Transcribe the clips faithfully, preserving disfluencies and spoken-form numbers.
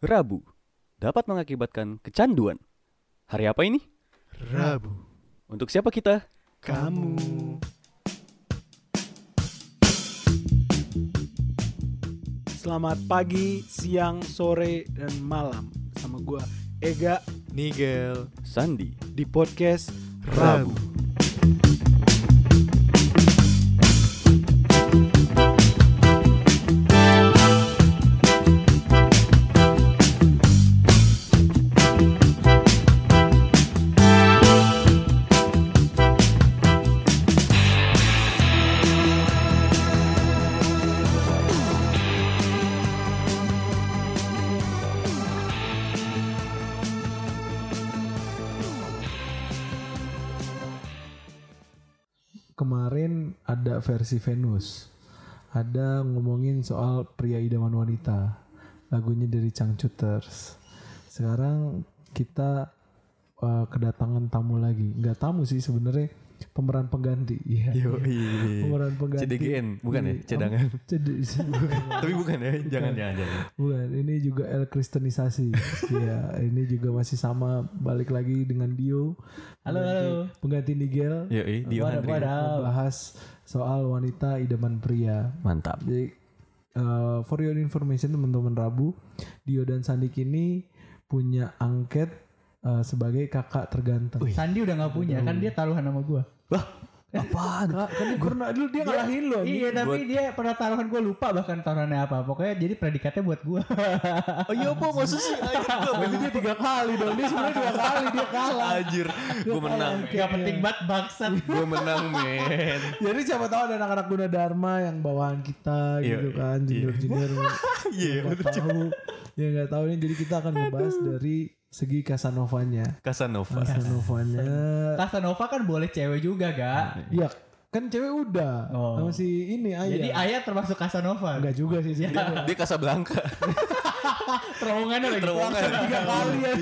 Rabu dapat mengakibatkan kecanduan. Hari apa ini? Rabu. Untuk siapa kita? Kamu. Selamat pagi, siang, sore, dan malam. Sama gua Ega, Nigel, Sandi di podcast Rabu. Rabu. Ada versi Venus, ada ngomongin soal pria idaman wanita, lagunya dari Changcuters. Sekarang kita uh, kedatangan tamu lagi, nggak tamu sih sebenarnya, pemeran pengganti. Iya. Pemeran pengganti. C D G N bukan ya, cadangan. Tapi bukan ya, jangan ya, jangan. Bukan, ini juga el kristenisasi. Ya, ini juga masih sama, balik lagi dengan Dio. Halo, halo. Pengganti Nigel. Yoi, Dio Handri. Bahas soal wanita idaman pria. Mantap. Jadi uh, for your information teman-teman, Rabu, Dio dan Sandi kini punya angket uh, sebagai kakak terganteng. Uih. Sandi udah nggak punya, kan dia taruhan sama gue. Wah, apaan? Kak, kan gue pernah dulu dia ngalahin lo. Iya, tapi buat... dia pernah taruhan gue, lupa bahkan taruhannya apa. Pokoknya jadi predikatnya buat gue. Oh iya, apa maksud sih? Berarti dia tiga kali dong. Dia sebenarnya dua kali dia kalah. Anjir, gue menang. Gak penting banget bangsat. Gue menang men. Jadi siapa tahu ada anak-anak Gunadarma yang bawaan kita gitu kan, junior-junior. Iya, nggak tahu. Ya nggak tahu ini. Jadi kita akan membahas dari segi Kasanovanya. Kasanova. Kasanovanya. Kasanova kan boleh cewek juga, gak? Iya, kan cewek udah. Oh. Sama si ini Ayah. Jadi Ayah termasuk Kasanova. Enggak juga sih. Dia, dia Kasablanca. Terowongannya lagi. Terowongan tiga kali ya.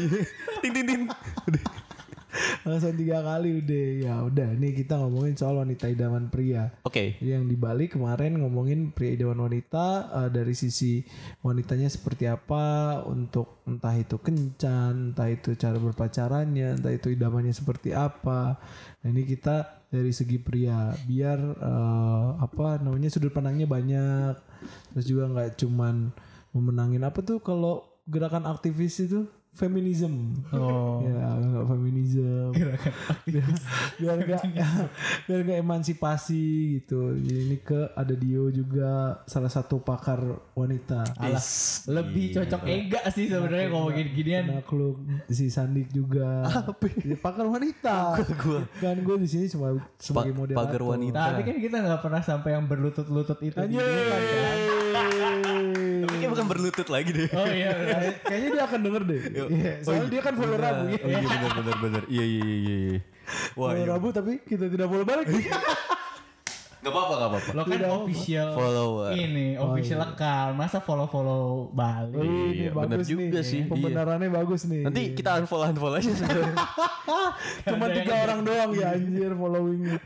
Ting ting ting. Langsung tiga kali udah. Ya udah, nih kita ngomongin soal wanita idaman pria. Oke. Okay. Yang di Bali kemarin ngomongin pria idaman wanita, uh, dari sisi wanitanya seperti apa, untuk entah itu kencan, entah itu cara berpacarannya, entah itu idamannya seperti apa. Nah, ini kita dari segi pria biar uh, apa namanya sudut pandangnya banyak. Terus juga nggak cuman memenangin apa tuh kalau gerakan aktivis itu. Feminism, oh ya nggak feminism, biar nggak biar nggak emansipasi gitu. Jadi ini ke ada Dio juga, salah satu pakar wanita. Alah, Is, lebih cocok Ega sih sebenarnya ngomongin ginian. Nakluk si Sandi juga, ya, pakar wanita. Kan gue di sini cuma sebagai moderator. Pakar wanita. Tapi kan kita nggak pernah sampai yang berlutut-lutut itu. Tapi dia bukan berlutut lagi deh. Oh iya, kayaknya dia akan denger deh. Yeah, soalnya oh, dia kan follow Rabu. Oh, iya benar benar benar. Iya iya iya iya. Wah, follow Rabu tapi kita tidak follow balik. Gak apa-apa, gak apa-apa. Lo kan official follower. Ini official oh, iya. Account. Masa follow-follow balik. Oh, iya, benar juga nih. Sih. Pembenarannya iya. Bagus nih. Nanti kita unfollow-unfollow aja sebenarnya. Cuma tiga orang doang ya anjir followingnya.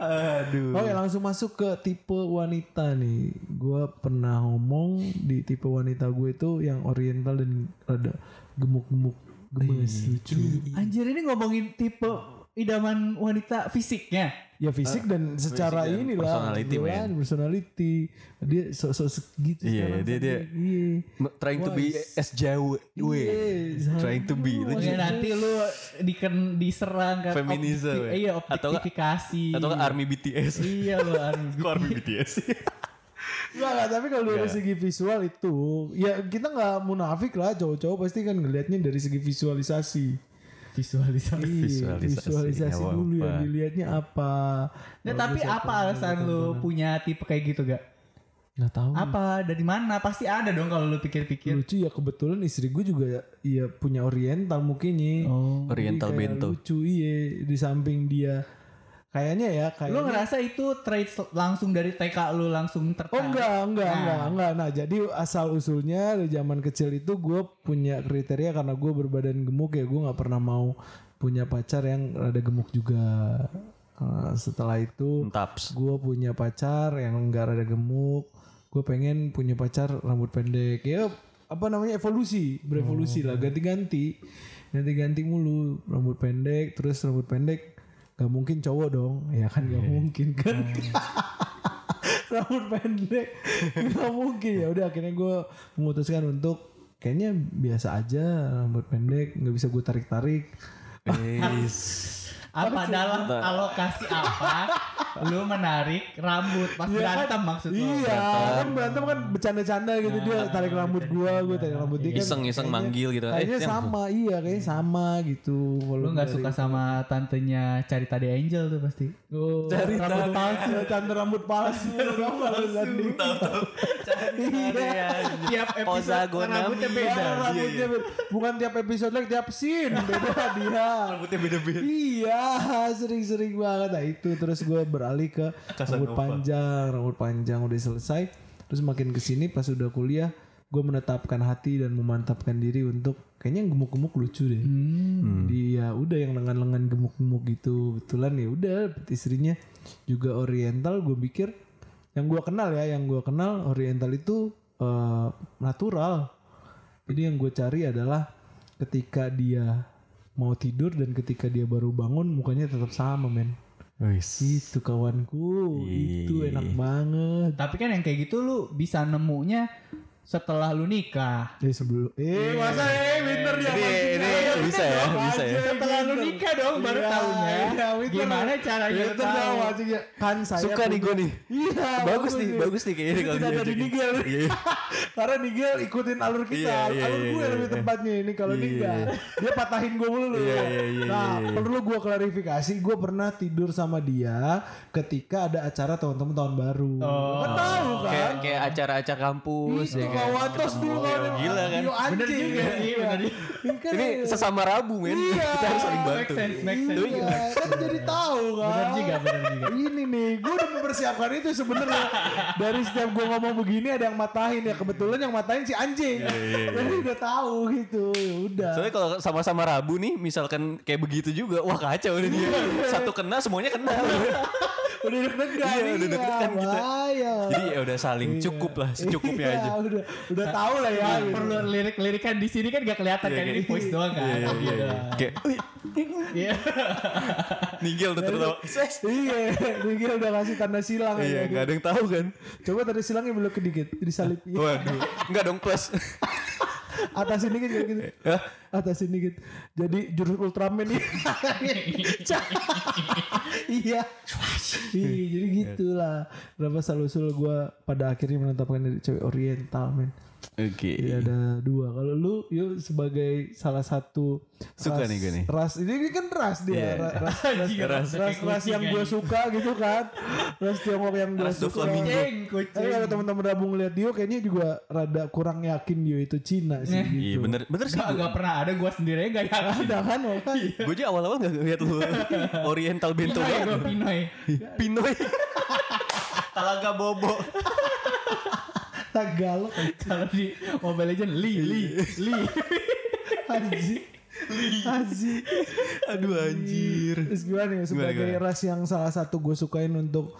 Aduh. Oke, langsung masuk ke tipe wanita nih. Gue pernah ngomong di tipe wanita gue itu yang oriental dan rada gemuk-gemuk, gemes, lucu. Anjir, ini ngomongin tipe idaman wanita fisiknya. Ya fisik dan secara fisik dan inilah personality, man. Personality. Dia sosok segitu. Iya, dia dia trying to be S J W. Trying to be. Nanti lu diken diserang kan feminisme. Iya, objektifikasi. Atau army B T S. Iya lu army B T S. Enggak lah, tapi kalau dari segi visual itu ya kita enggak munafik lah, cowok-cowok pasti kan ngelihatnya dari segi visualisasi. Visualisasi. Iya, visualisasi visualisasi ya, dulu ya dilihatnya apa. Nah, tapi apa alasan lu punya tipe kayak gitu gak? Gak tahu. Apa dari mana? Pasti ada dong kalau lu pikir-pikir. Lucu ya, kebetulan istri gue juga ya punya oriental mungkinnya. Oh, oriental bento. Lucu iya di samping dia. Kayaknya ya kayaknya. Lu ngerasa itu trade langsung dari T K lu langsung tertarik? Oh enggak, enggak, nah. enggak, enggak. Nah jadi asal usulnya dari zaman kecil itu gue punya kriteria karena gue berbadan gemuk ya. Gue gak pernah mau punya pacar yang rada gemuk juga. Nah, setelah itu gue punya pacar yang gak rada gemuk. Gue pengen punya pacar rambut pendek. Ya apa namanya evolusi, berevolusi oh. lah, ganti-ganti, ganti-ganti mulu, rambut pendek, terus rambut pendek, gak mungkin cowok dong, ya kan gak yeah. mungkin kan, oh. rambut pendek, gak mungkin ya, udah akhirnya gue memutuskan untuk kayaknya biasa aja rambut pendek, nggak bisa gue tarik-tarik. Apa dalam alokasi apa lu menarik rambut pas ya, berantem maksudnya? Iya, kan berantem kan bercanda-canda gitu nah, dia tarik rambut gue, gue tarik rambut dia. Iseng-iseng kan, manggil gitu. Kayaknya eh, sama, yang... iya kayaknya sama gitu. Lu nggak suka sama tantenya Carita The Angel tuh pasti? Oh, Carita rambut palsu, tante rambut palsu, rambut palsu. Iya, tiap episode rambutnya beda. Rambutnya bukan tiap episode lagi, tiap scene beda dia. Rambutnya beda-beda. Iya. Ah, sering-sering banget nah, itu terus gue beralih ke Kasanova. Rambut panjang, rambut panjang udah selesai. Terus makin kesini pas udah kuliah, gue menetapkan hati dan memantapkan diri untuk kayaknya gemuk-gemuk lucu deh. Hmm. Dia udah yang lengan-lengan gemuk-gemuk gitu, betulan ya udah istrinya juga Oriental. Gue pikir yang gue kenal ya, yang gue kenal Oriental itu uh, natural. Jadi yang gue cari adalah ketika dia mau tidur dan ketika dia baru bangun mukanya tetap sama men. Weiss. Itu kawanku. Yee. Itu enak banget. Tapi kan yang kayak gitu lu bisa nemunya setelah lu nikah. Eh sebelum Eh masa eh winter ya. Ini bisa ya, bisa ya. Setelah lu nikah dong baru tahunya. Gimana caranya lu tahu? Kan saya suka nih gue nih. Iya. Bagus nih, bagus nih kayaknya kalau dia di Nigel. Karena Nigel ikutin alur kita. Alur gue lebih tempatnya ini kalau nikah. Dia patahin gue mulu. Nah, perlu gue klarifikasi, gue pernah tidur sama dia ketika ada acara teman-teman tahun baru. Enggak tahu kan? Kayak acara-acara kampus. Kawatos dulu kan. Gila kan. Bener juga sih. Ini sesama Rabu men. Kita harus saling bantu. Kan jadi tahu kan. Bener juga, bener juga. Ini nih, gue udah mempersiapkan itu sebenarnya. Dari setiap gue ngomong begini ada yang matahin ya. Kebetulan yang matahin si anjing. Jadi udah tahu gitu. Udah. Soalnya kalau sama-sama Rabu nih, misalkan kayak begitu juga, wah kacau nih dia. Satu kena, semuanya kena. Udah deg-degan iya, udah deg-degan iya, kita bahaya. Jadi ya udah saling iya. cukup lah secukupnya iya, aja udah, udah nah, tahu lah ya iya. Perlu lirik-lirik kan di sini kan gak kelihatan iya, kan ini voice doang kan iya, iya, iya. kayak iya. Nigel udah tertawa iya Nigel udah kasih tanda silang iya ya, gak ada yang tahu kan coba tanda silangnya belok kedikit disalip iya. Waduh enggak dong plus atas ini gitu gitu atas ini gitu jadi jurus Ultraman nih iya iya jadi gitulah berapa salusul gue pada akhirnya menetapkan dari cewek Oriental men oke okay. Ya, ada dua kalau lu yuk sebagai salah satu suka ras, nih gue nih ras ini kan ras dia yeah. ras ras ras, ras, ras, ras yang gue suka gitu kan ras Tiongkok yang gue suka kucing, kucing. Tapi kalau teman-teman Rabu ngeliat Dio kayaknya juga rada kurang yakin Dio itu Cina sih eh. gitu iya bener bener sih gak, gak pernah ada gue sendirinya gak yakin ada kan gue aja awal-awal gak lihat lu Oriental bento gue Pinoy Pinoy Talaga Bobo Tagalog kalau di Mobile Legends Li Li Li Haji Li Haji aduh anjir terus gimana ya sebagai gimana? Ras yang salah satu gue sukain untuk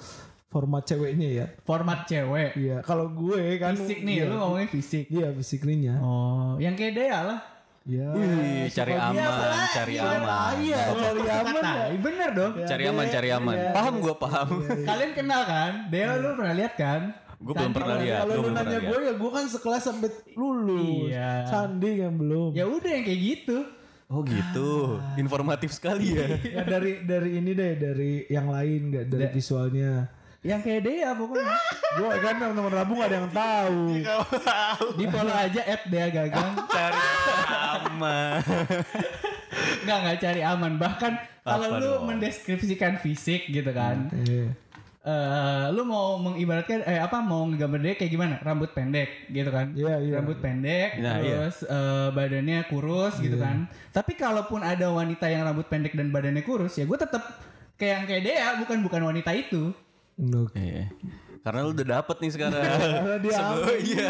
format ceweknya ya format cewek iya kalau gue kan fisik nih ya, lu ngomongin fisik iya fisiknya oh yang kayak Dea lah ya Wih, cari, aman, ya, cari ya, aman, ya, ya, cari aman, cari aman. Nah, bener dong. Ya, cari aman, cari aman. Ya, paham ya, gue paham. Ya, ya. Kalian kenal kan? Dea ya. Lu pernah lihat kan? Gue belum pernah lihat. Kalau lu nanya gue ya gue kan sekelas sampai lulus. Iya. Sandi yang belum. Ya udah yang kayak gitu. Oh gitu, ah. Informatif sekali ya. Ya. Dari dari ini deh, dari yang lain nggak dari da. Visualnya. Yang kayak Dea pokoknya. Gue kan teman-teman Rabu gak ada yang tahu. Di follow aja at Dea Gagang. Cari aman. Nggak nggak cari aman. Bahkan kalau lu mendeskripsikan fisik gitu kan. Uh, lu mau mengibaratkan eh apa mau ngegambar dia kayak gimana rambut pendek gitu kan yeah, yeah. Rambut pendek nah, terus yeah. uh, badannya kurus yeah. gitu kan tapi kalaupun ada wanita yang rambut pendek dan badannya kurus ya gue tetap kayak yang kayak dia bukan bukan wanita itu oke okay. Karena lu udah dapet nih sekarang. Karena dia sebelum iya.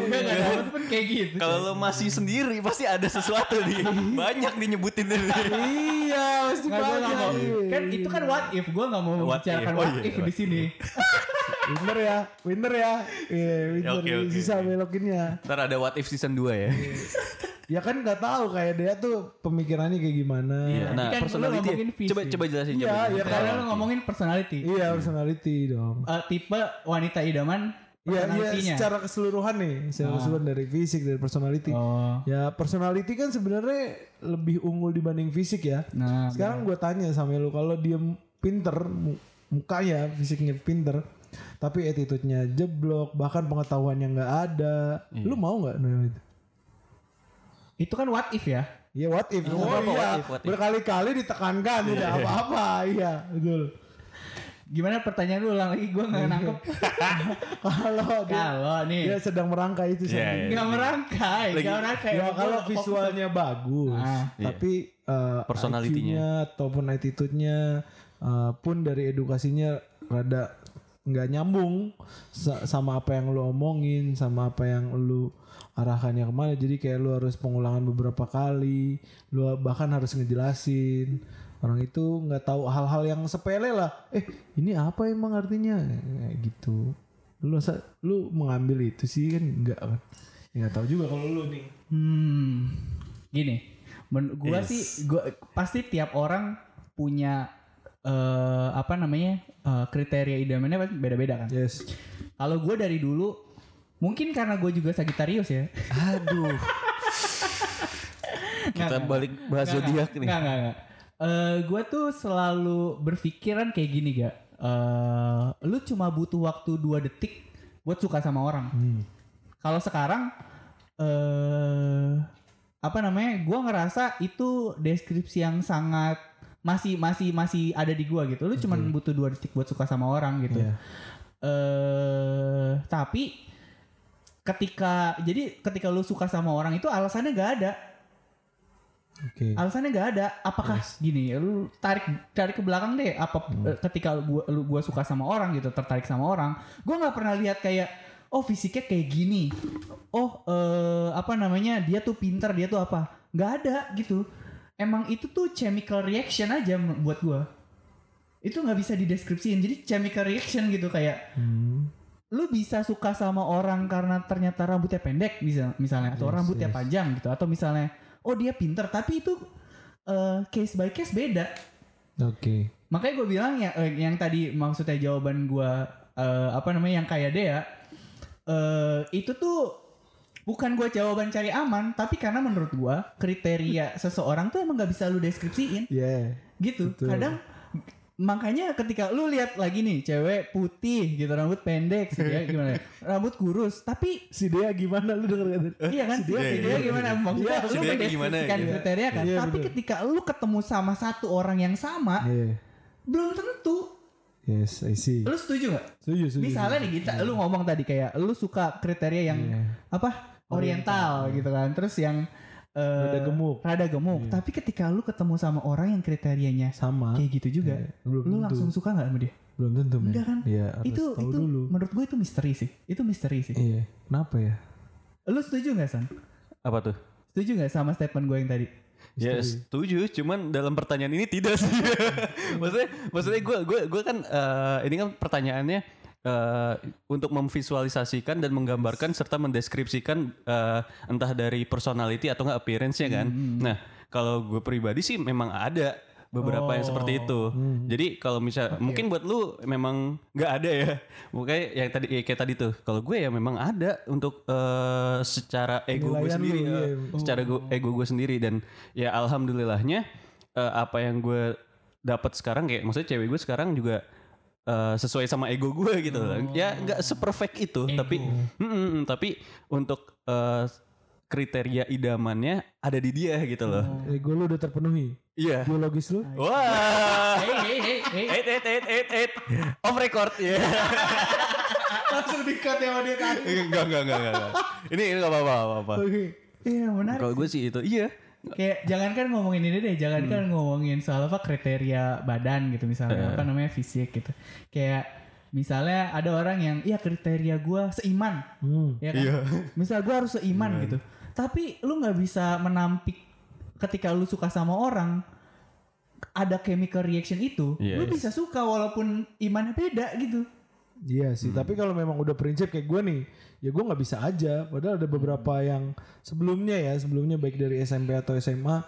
Enggak ya, dapet pun kayak gitu. Kalau lu masih sendiri pasti ada sesuatu nih. Banyak dinyebutin dari. Iya, pasti banyak. Kan itu kan what if. Gua enggak mau bicarakan what if di sini. Winner ya, winner ya. Yeah, winner. Okay, okay, sisa okay. Belokinnya. Ntar ada What If Season dua ya. Ya kan nggak tahu kayak dia tuh pemikirannya kayak gimana. Iya, nah, kan personality. Coba coba jelasin coba. Iya, ya, karena lu ngomongin personality. Iya, personality dong. Uh, tipe wanita idaman. Iya, iya, secara keseluruhan nih, secara keseluruhan ah. dari fisik, dari personality. Oh. Ya, personality kan sebenarnya lebih unggul dibanding fisik ya. Nah, sekarang gue tanya sama lu, kalau dia pinter, mukanya, fisiknya pinter, tapi attitude-nya jeblok, bahkan pengetahuannya nggak ada. Iya. Lu mau nggak namanya itu? Itu kan what if ya? Iya what if. Oh, oh apa, iya. What if, what if. Berkali-kali ditekankan tidak yeah. apa-apa. Iya betul. Gimana pertanyaan lu ulang lagi? Gue nggak nangkep. Kalau kalau nih dia sedang merangkai itu yeah, yeah, nggak yeah. merangkai. Nggak merangkai. Ya, kalau visualnya fokus. Bagus, ah, tapi yeah. uh, personalitinya ataupun attitude-nya uh, pun dari edukasinya rada nggak nyambung sama apa yang lu omongin, sama apa yang lu arahkannya kemana. Jadi kayak lu harus pengulangan beberapa kali, lu bahkan harus ngejelasin. Orang itu nggak tahu hal-hal yang sepele lah. Eh ini apa emang artinya kayak gitu. Lu lu mengambil itu sih kan nggak kan? Nggak tahu juga kalau lu nih. Hmm, gini, menurut gua yes. sih, gua pasti tiap orang punya uh, apa namanya uh, kriteria idamannya beda-beda kan. Yes. Kalau gua dari dulu mungkin karena gue juga Sagitarius ya. Aduh. Kita gak, balik bahas zodiak nih. Enggak, enggak, enggak. Uh, gue tuh selalu berpikiran kayak gini gak. Uh, lu cuma butuh waktu dua detik buat suka sama orang. Hmm. Kalau sekarang. Uh, apa namanya. Gue ngerasa itu deskripsi yang sangat. Masih masih masih ada di gue gitu. Lu hmm. cuma butuh dua detik buat suka sama orang gitu. Yeah. Uh, tapi. Ketika jadi ketika lu suka sama orang itu alasannya nggak ada, okay. alasannya nggak ada. Apakah yes. gini? Lu tarik tarik ke belakang deh. Apa hmm. ketika lu, lu gua suka sama orang gitu, tertarik sama orang, gua nggak pernah lihat kayak oh fisiknya kayak gini, oh eh, apa namanya dia tuh pintar, dia tuh apa? Nggak ada gitu. Emang itu tuh chemical reaction aja buat gua. Itu nggak bisa dideskripsiin. Jadi chemical reaction gitu kayak. Hmm. Lu bisa suka sama orang karena ternyata rambutnya pendek bisa misalnya atau yes, rambutnya yes. panjang gitu atau misalnya oh dia pinter tapi itu uh, case by case beda. Oke. Okay. Makanya gue bilang ya eh, yang tadi maksudnya jawaban gue uh, apa namanya yang kayak Dea uh, itu tuh bukan gue jawaban cari aman tapi karena menurut gue kriteria seseorang tuh emang nggak bisa lu deskripsiin. Iya. Yeah, gitu. Betul. Kadang makanya ketika lu lihat lagi nih cewek putih gitu rambut pendek si dia gimana rambut kurus tapi si dia gimana lu denger kan iya kan si dia, si dia gimana maksudnya si lu mendeskripsikan kriteria kan iya, tapi bener. Ketika lu ketemu sama satu orang yang sama yeah. belum tentu yes I see lu setuju nggak setuju, setuju misalnya setuju. Nih Gita yeah. lu ngomong tadi kayak lu suka kriteria yang yeah. apa oriental, oriental gitu kan terus yang Uh, rada gemuk, rada gemuk. Iya. Tapi ketika lu ketemu sama orang yang kriterianya sama, kayak gitu juga, iya. lu tentu. Langsung suka nggak sama dia? Belum tentu, enggak kan? Ya, itu, itu dulu. Menurut gue itu misteri sih. Itu misteri sih. Iya. Kenapa ya? Lu setuju nggak San? Apa tuh? Setuju nggak sama statement gue yang tadi? Ya yes, setuju, cuman dalam pertanyaan ini tidak sih. maksudnya, maksudnya gue, gue, gue kan uh, ini kan pertanyaannya. Uh, untuk memvisualisasikan dan menggambarkan serta mendeskripsikan uh, entah dari personality atau nggak appearance-nya kan. Mm-hmm. Nah, kalau gue pribadi sih memang ada beberapa oh. yang seperti itu. Mm-hmm. Jadi kalau misal okay. mungkin buat lu memang nggak ada ya. Mungkin yang tadi ya kayak tadi tuh. Kalau gue ya memang ada untuk uh, secara ego gue sendiri, ya. oh. secara ego, ego gue sendiri dan ya alhamdulillahnya uh, apa yang gue dapat sekarang kayak maksudnya cewek gue sekarang juga Uh, sesuai sama ego gue gitu oh. ya nggak seperfect itu ego. tapi mm, mm, tapi untuk uh, kriteria idamannya ada di dia gitu loh oh. ego lu udah terpenuhi iya yeah. biologis lu wah hey hey hey hey hey hey off record ya langsung dikat ya dia tadi enggak enggak enggak enggak ini ini nggak apa-apa apa iya benar kalau gue sih itu iya kayak jangankan ngomongin ini deh, jangankan hmm. ngomongin soal apa kriteria badan gitu misalnya, uh. apa namanya fisik gitu. Kayak misalnya ada orang yang iya kriteria gue seiman, hmm. ya kan? Yeah. Misal gue harus seiman hmm. gitu. Tapi lu nggak bisa menampik ketika lu suka sama orang ada chemical reaction itu, yes. lu bisa suka walaupun imannya beda gitu. Iya sih, hmm. tapi kalau memang udah prinsip kayak gue nih, ya gue nggak bisa aja. Padahal ada beberapa yang sebelumnya ya, sebelumnya baik dari S M P atau S M A,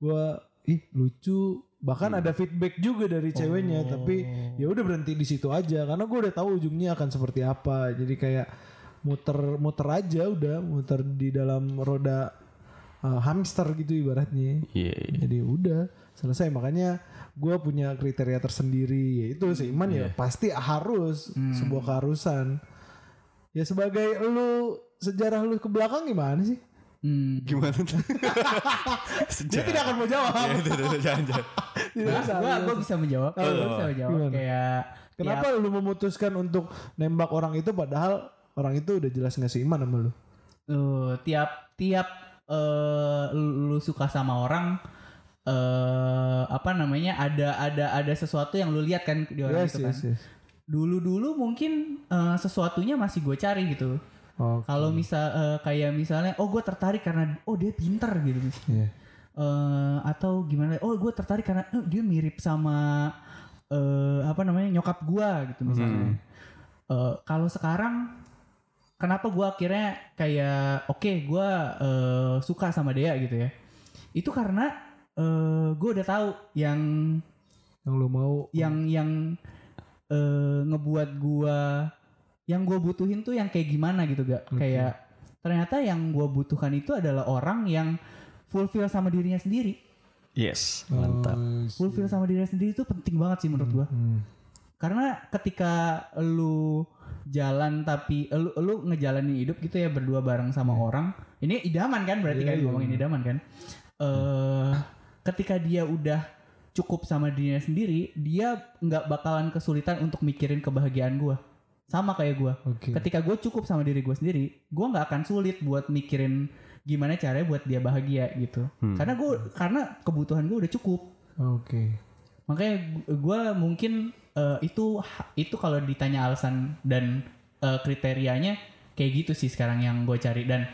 gue ih lucu. Bahkan hmm. ada feedback juga dari ceweknya, oh. tapi ya udah berhenti di situ aja karena gue udah tahu ujungnya akan seperti apa. Jadi kayak muter-muter aja udah, muter di dalam roda uh, hamster gitu ibaratnya. Yeah, yeah. Jadi udah selesai. Makanya gue punya kriteria tersendiri, yaitu seiman yeah. ya pasti harus hmm. sebuah keharusan. Ya sebagai lu, sejarah lu ke belakang gimana sih? Hmm. Gimana tuh? Dia tidak akan mau jawab. Gue bisa menjawab. Gue oh, bisa menjawab. Kayak kenapa ya. Lu memutuskan untuk nembak orang itu padahal orang itu udah jelas ngasih iman sama lu? Uh, tiap tiap uh, lu suka sama orang, uh, apa namanya, ada ada ada sesuatu yang lu lihat kan di orang yes, itu kan. Yes, yes. Dulu-dulu mungkin uh, sesuatunya masih gue cari gitu. Okay. Kalau misal uh, kayak misalnya, oh gue tertarik karena oh dia pinter gitu misalnya, yeah. uh, atau gimana? Oh gue tertarik karena oh, dia mirip sama uh, apa namanya nyokap gue gitu misalnya. Mm. Uh, kalau sekarang, kenapa gue akhirnya kayak oke okay, gue uh, suka sama dia gitu ya? Itu karena uh, gue udah tahu yang yang lo mau, yang yang uh, ngebuat gue yang gue butuhin tuh yang kayak gimana gitu gak? Okay. Kayak ternyata yang gue butuhkan itu adalah orang yang fulfill sama dirinya sendiri. Yes, mantap. Oh, fulfill sama dirinya sendiri itu penting banget sih menurut gue. Hmm. Karena ketika lu jalan tapi lu, lu ngejalanin hidup gitu ya berdua bareng sama hmm. orang. Ini idaman kan berarti yeah, kan yeah. ngomongin idaman kan. Uh, ketika dia udah cukup sama dirinya sendiri, dia gak bakalan kesulitan untuk mikirin kebahagiaan gue. Sama kayak gue. Okay. Ketika gue cukup sama diri gue sendiri, gue nggak akan sulit buat mikirin gimana caranya buat dia bahagia gitu. Hmm. Karena gue, karena kebutuhan gue udah cukup. Oke. Okay. Makanya gue mungkin uh, itu itu kalau ditanya alasan dan uh, kriterianya kayak gitu sih sekarang yang gue cari, dan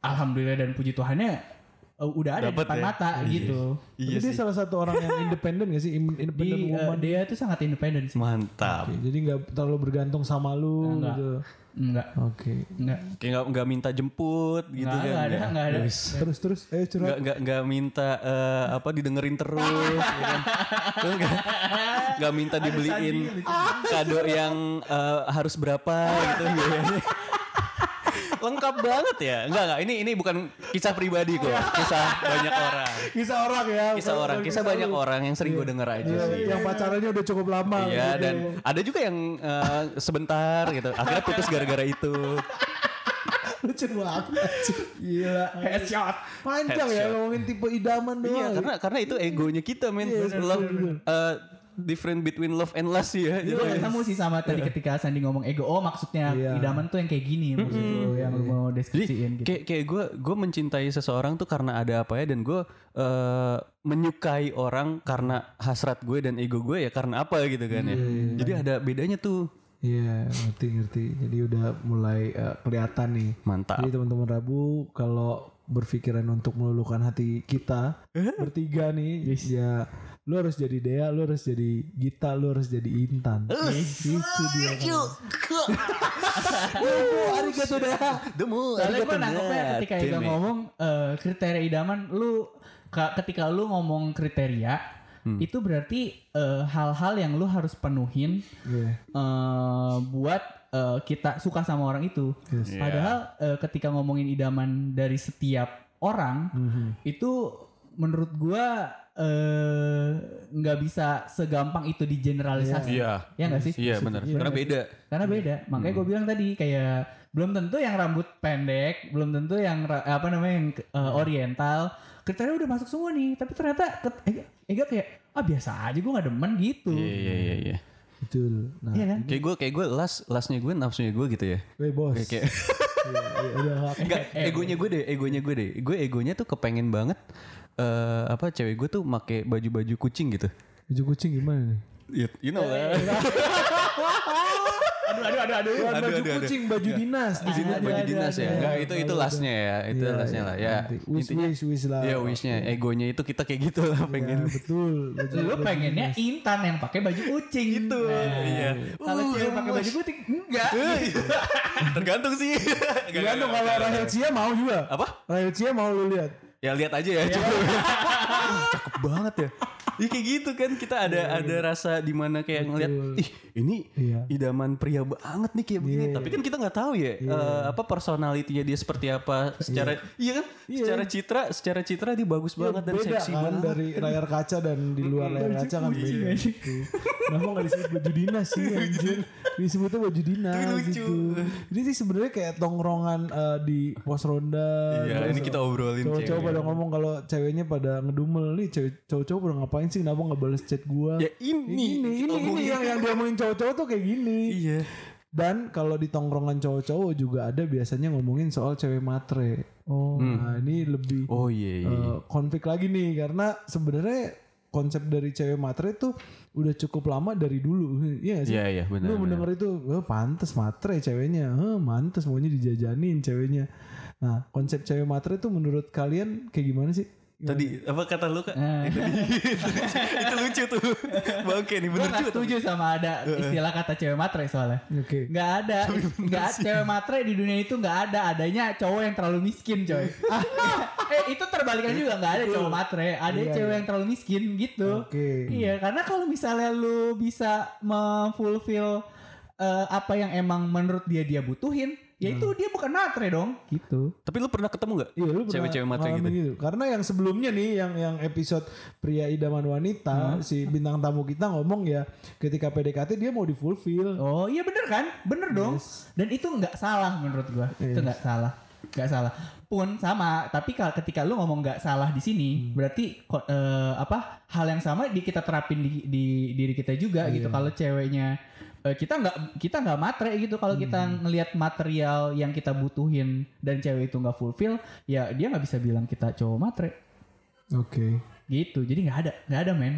alhamdulillah dan puji Tuhannya uh, udah ada di depan ya? Mata yes. gitu. Yes. Dia yes. salah satu orang yang independen gak sih? Independen woman. Uh, dia tuh sangat independen sih. Mantap. Okay, jadi gak terlalu bergantung sama lu enggak. Gitu. Enggak. Oke. Okay. Enggak. Kayak gak, gak minta jemput gitu enggak, kan. Enggak ada, enggak ada. Terus-terus eh curhat. Enggak, enggak, enggak minta uh, apa didengerin terus. Ya. Enggak, enggak minta dibeliin kado yang uh, harus berapa gitu. Lengkap banget ya. Enggak enggak ini ini bukan kisah pribadi kok. Kisah banyak orang. Kisah orang ya. Kisah orang, kisah, kisah banyak lu. Orang yang sering yeah. gue denger aja yeah, sih. Yang pacarannya udah cukup lama. Iya yeah, gitu. Dan ada juga yang uh, sebentar gitu. Akhirnya putus gara-gara itu. Lucu banget. Gila, headshot. Panjang headshot. Ya ngomongin tipe idaman doang. Iya, karena karena itu egonya kita men. Yeah, Belum uh, different between love and lust ya. Gue yeah, ketemu yes. sih sama tadi yeah. ketika Sandi ngomong ego. Oh maksudnya yeah. idaman tuh yang kayak gini mm-hmm. maksud lu yang yeah. mau deskripsiin gitu. Kayak kayak gue gue mencintai seseorang tuh karena ada apa ya, dan gue uh, menyukai orang karena hasrat gue dan ego gue ya karena apa gitu kan ya. Yeah, yeah. Jadi ada bedanya tuh. Iya yeah, ngerti ngerti. Jadi udah mulai uh, kelihatan nih. Mantap. Jadi teman-teman Rabu kalau berpikiran untuk meluluhkan hati kita bertiga nih yes. ya lu harus jadi Dea, lu harus jadi Gita, lu harus jadi Intan. Yes, itu dia. Demu arigato Dea. Demu arigato Dea. Ketika Ega ngomong uh, kriteria idaman, lu ketika lu ngomong kriteria hmm. itu berarti uh, hal-hal yang lu harus penuhin yeah. uh, buat kita suka sama orang itu. Yes. Yeah. Padahal uh, ketika ngomongin idaman dari setiap orang mm-hmm. itu menurut gua nggak uh, bisa segampang itu digeneralisasi. Iya yeah. yeah, nggak sih? Iya yeah, benar. Karena beda. Karena beda. Yeah. Makanya mm. gua bilang tadi kayak belum tentu yang rambut pendek, belum tentu yang apa namanya yang uh, oriental. Kriteria udah masuk semua nih. Tapi ternyata Ega, Ega kayak ah biasa aja, gua nggak demen gitu. Iya yeah, iya yeah, iya. Yeah, yeah. Betul. Nah, iya kan? Kayak gue kayak gue last lastnya gue nafsunya gue gitu ya. Weh bos. Kayak enggak egonya gue deh, egonya gue deh. Gue egonya tuh kepengen banget uh, apa cewek gue tuh pakai baju-baju kucing gitu. Baju kucing gimana nih? You know lah. Aduh aduh aduh aduh. Bukan baju aduh, kucing, aduh. Baju dinas di sini baju dinas ya. Enggak itu itu lastnya ya, itu yeah, lastnya yeah, lah ya. Wish wish wish lah. Ya wishnya, egonya itu kita kayak gitu lah pengen. Yeah, betul. Lu pengennya Intan yang pakai baju kucing gitu. Iya. Kalau cewek pakai baju kucing enggak. Tergantung sih. Tergantung kalau Rahel Cia mau juga. Apa? Rahel Cia mau lu lihat. Ya lihat aja ya. Cakep banget ya. Iya kayak gitu kan kita ada yeah, ada yeah. rasa dimana kayak ngelihat ih ini yeah. idaman pria banget nih kayak yeah. begini tapi kan kita nggak tahu ya yeah. uh, apa personalitinya dia seperti apa secara yeah. iya kan yeah. secara citra secara citra dia bagus yeah, banget dan seksi kan, banget dari layar kaca dan di luar layar kaca kan beda. Kenapa nggak disebut baju dinas sih anjir disebutnya baju dinas gitu. Ini sih sebenarnya kayak tongkrongan uh, di pos ronda. Iya yeah, ini kita obrolin cowok-cowok pada ngomong kalau ceweknya pada ngedumel nih cowok-cowok pada ngapain sih kenapa nggak balas chat gua? Ya ini, ya, ini, ini, ini yang yang diomongin cowok-cowok tuh kayak gini. Iya. Dan kalau di tongkrongan cowok-cowok juga ada biasanya ngomongin soal cewek matre. Oh, hmm. nah ini lebih oh, yeah, yeah. Uh, konflik lagi nih karena sebenarnya konsep dari cewek matre tuh udah cukup lama dari dulu. Iya sih. Iya, iya, benar. Lu mendengar itu, oh, pantes matre ceweknya. Heh, mantes maunya dijajanin ceweknya. Nah, konsep cewek matre tuh menurut kalian kayak gimana sih? Tadi apa kata lu Kak? Nah. Itu, itu lucu tuh. Bangke nih bener juga. Gua setuju sama ada istilah kata cewek matre soalnya. Oke. Okay. Enggak ada. Enggak cewek matre di dunia itu enggak ada. Adanya cowok yang terlalu miskin, coy. Ah, eh itu terbalikan juga enggak ada cowok matre, ada iya, cewek iya. yang terlalu miskin gitu. Oke. Okay. Iya, karena kalau misalnya lu bisa memfulfill uh, apa yang emang menurut dia dia butuhin ya itu hmm. dia bukan matre dong gitu. Tapi lu pernah ketemu gak? Iya, lu pernah cewek-cewek matre gitu. gitu Karena yang sebelumnya nih yang yang episode pria idaman wanita hmm. si bintang tamu kita ngomong ya ketika P D K T dia mau di fulfill. Oh iya bener kan? Bener yes. dong. Dan itu gak salah menurut gua yes. Itu gak salah. Gak salah pun sama. Tapi ketika lu ngomong gak salah di sini hmm. berarti uh, apa hal yang sama di kita terapin di, di diri kita juga yeah. gitu. Kalau ceweknya kita nggak kita nggak matre gitu kalau hmm. kita ngelihat material yang kita butuhin dan cewek itu nggak fulfill ya dia nggak bisa bilang kita cowok matre. Oke. Okay. Gitu jadi nggak ada nggak ada men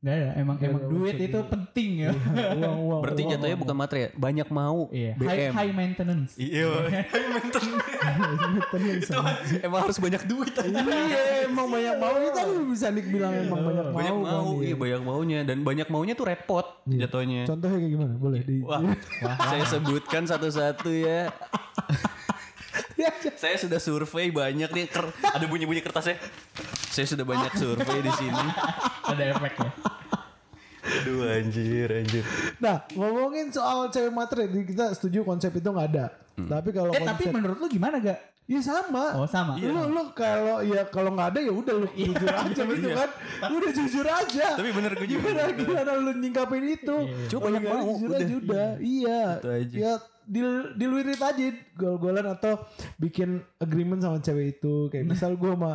nggak ada emang gak emang ada duit itu iya. penting ya. Uang, uang, berarti uang, jatuhnya uang. Bukan matre ya banyak mau. Iya. High, high maintenance. Iya. High maintenance. Itu, emang harus banyak duit. Iya emang banyak mau itu bisa Dik bilang iya. emang banyak, banyak mau. Banyak mau kan, iya banyak maunya dan banyak maunya tuh repot iya. jatuhnya. Contohnya kayak gimana boleh di. Wah, wah. Saya sebutkan satu-satu ya. Saya sudah survei banyak nih ker- ada bunyi-bunyi kertasnya. Saya sudah banyak survei di sini. Ada efeknya. Aduh anjir anjir. Nah, ngomongin soal cewek matre kita setuju konsep itu enggak ada. Hmm. Tapi kalau eh, konsep tapi menurut lu gimana gak? Ya sama. Oh, sama. Lu yeah. lu kalau ya kalau enggak ada ya udah lu jujur aja gitu iya. kan. Lu udah jujur aja. Tapi bener gue jujur. Gimana lu nyingkapin itu? Yeah. Coba banyak mau udah. Aja, udah. Iya. Ya dil diluirit aja gol-golan atau bikin agreement sama cewek itu kayak misal gue sama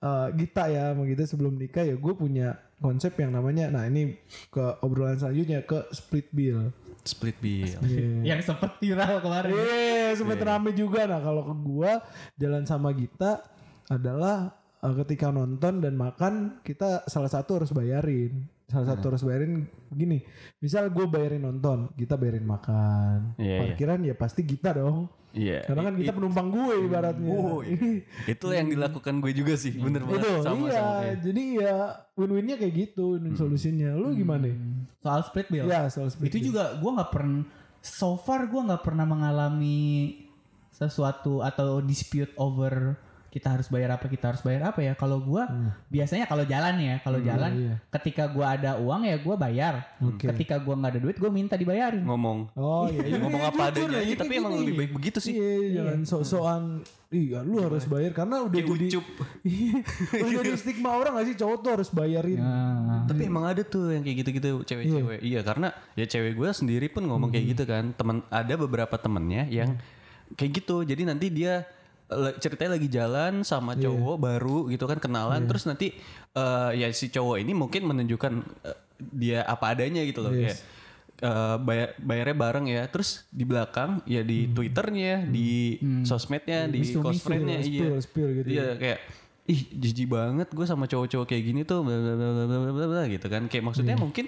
uh, Gita ya sama Gita sebelum nikah ya gue punya konsep yang namanya nah ini ke obrolan selanjutnya ke split bill split bill yeah. yang sempat viral kemarin iya yeah, sempat yeah. rame juga. Nah kalau ke gue jalan sama Gita adalah uh, ketika nonton dan makan kita salah satu harus bayarin salah satu hmm. harus bayarin gini misal gue bayarin nonton kita bayarin makan yeah, parkiran yeah. ya pasti kita dong yeah, karena kan kita it, penumpang gue ibaratnya oh, yeah. itu yang dilakukan gue juga sih yeah. bener banget sama-sama iya, sama jadi ya win-winnya kayak gitu win-win hmm. solusinya lu gimana hmm. soal split bill ya soal split itu bill. Juga gue nggak pernah so far gue nggak pernah mengalami sesuatu atau dispute over kita harus bayar apa kita harus bayar apa ya kalau gue hmm. biasanya kalau jalan ya kalau hmm, jalan iya. ketika gue ada uang ya gue bayar okay. ketika gue nggak ada duit gue minta dibayarin ngomong oh iya, iya. ngomong iya, apa iya, adanya iya, tapi iya, emang iya. lebih baik begitu sih iya, iya. jangan so-soan iya lu gimana? Harus bayar karena udah jadi udah di stigma orang gak sih cowok tuh harus bayarin ya, tapi iya. emang ada tuh yang kayak gitu-gitu cewek-cewek iya. iya karena ya cewek gue sendiri pun ngomong hmm. kayak gitu kan teman ada beberapa temennya yang kayak gitu jadi nanti dia ceritanya lagi jalan sama cowok yeah. baru gitu kan kenalan yeah. terus nanti uh, ya si cowok ini mungkin menunjukkan uh, dia apa adanya gitu loh yes. kayak uh, bayar bayarnya bareng ya terus di belakang ya di hmm. twitternya di hmm. sosmednya hmm. di cosfriendnya iya gitu iya ya. Kayak ih jijik banget gue sama cowok-cowok kayak gini tuh bla bla bla bla bla gitu kan kayak maksudnya yeah. mungkin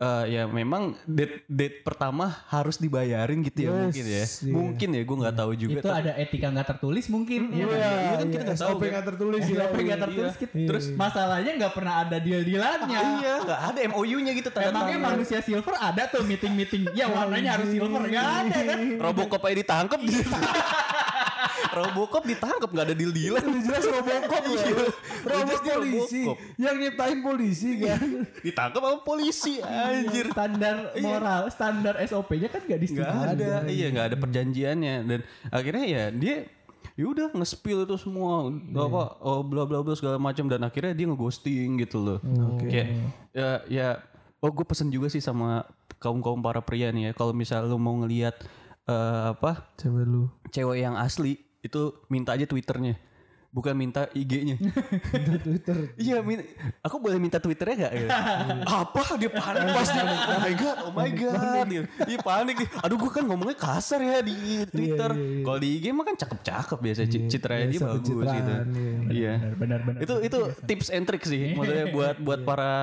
Uh, ya memang date date pertama harus dibayarin gitu ya, yes, mungkin ya, yeah. mungkin ya gue nggak tahu juga. Itu ada etika nggak tertulis mungkin. Iya, yeah, kan kita nggak tahu. S O P nggak tertulis, S O P nggak tertulis. Gitu. Iya. Terus masalahnya nggak pernah ada deal-dealannya. Ah, iya, nggak ada M O U-nya gitu. Emangnya manusia silver ada tuh meeting-meeting. Ya warnanya harus silver, nggak ada kan? Robocop aja ditangkep. Robocop ditangkap nggak ada deal-dealan. Jelas Robocop ya. Robocop polisi. Yang nyiptain polisi kan. Ditangkap sama polisi. Anjir. Standar moral, iya. standar S O P-nya kan nggak disetujui. Nggak ada. Iya nggak ada perjanjiannya. Dan akhirnya ya dia ya udah nge-spill itu semua. Gak apa. Oh bla bla bla segala macam. Dan akhirnya dia nge-ghosting gitu loh. Oke. Okay. Ya, ya. Oh gue pesen juga sih sama kaum kaum para pria nih ya. Kalau misal lu mau ngelihat uh, apa? Cewek lu. Cewek yang asli. Itu minta aja Twitternya, bukan minta I G-nya. Minta Twitter. Iya, min- aku boleh minta Twitternya nggak? Apa dia panik pasti? Oh my god, oh my god. Iya panik. Aduh, gue kan ngomongnya kasar ya di Twitter. Yeah, yeah, yeah. Kalau di I G mah kan cakep-cakep biasa, yeah, citranya yeah, dia bagus citraan, gitu. Iya. Yeah. Benar-benar. Itu itu biasa. Tips and trick sih, maksudnya buat buat yeah. para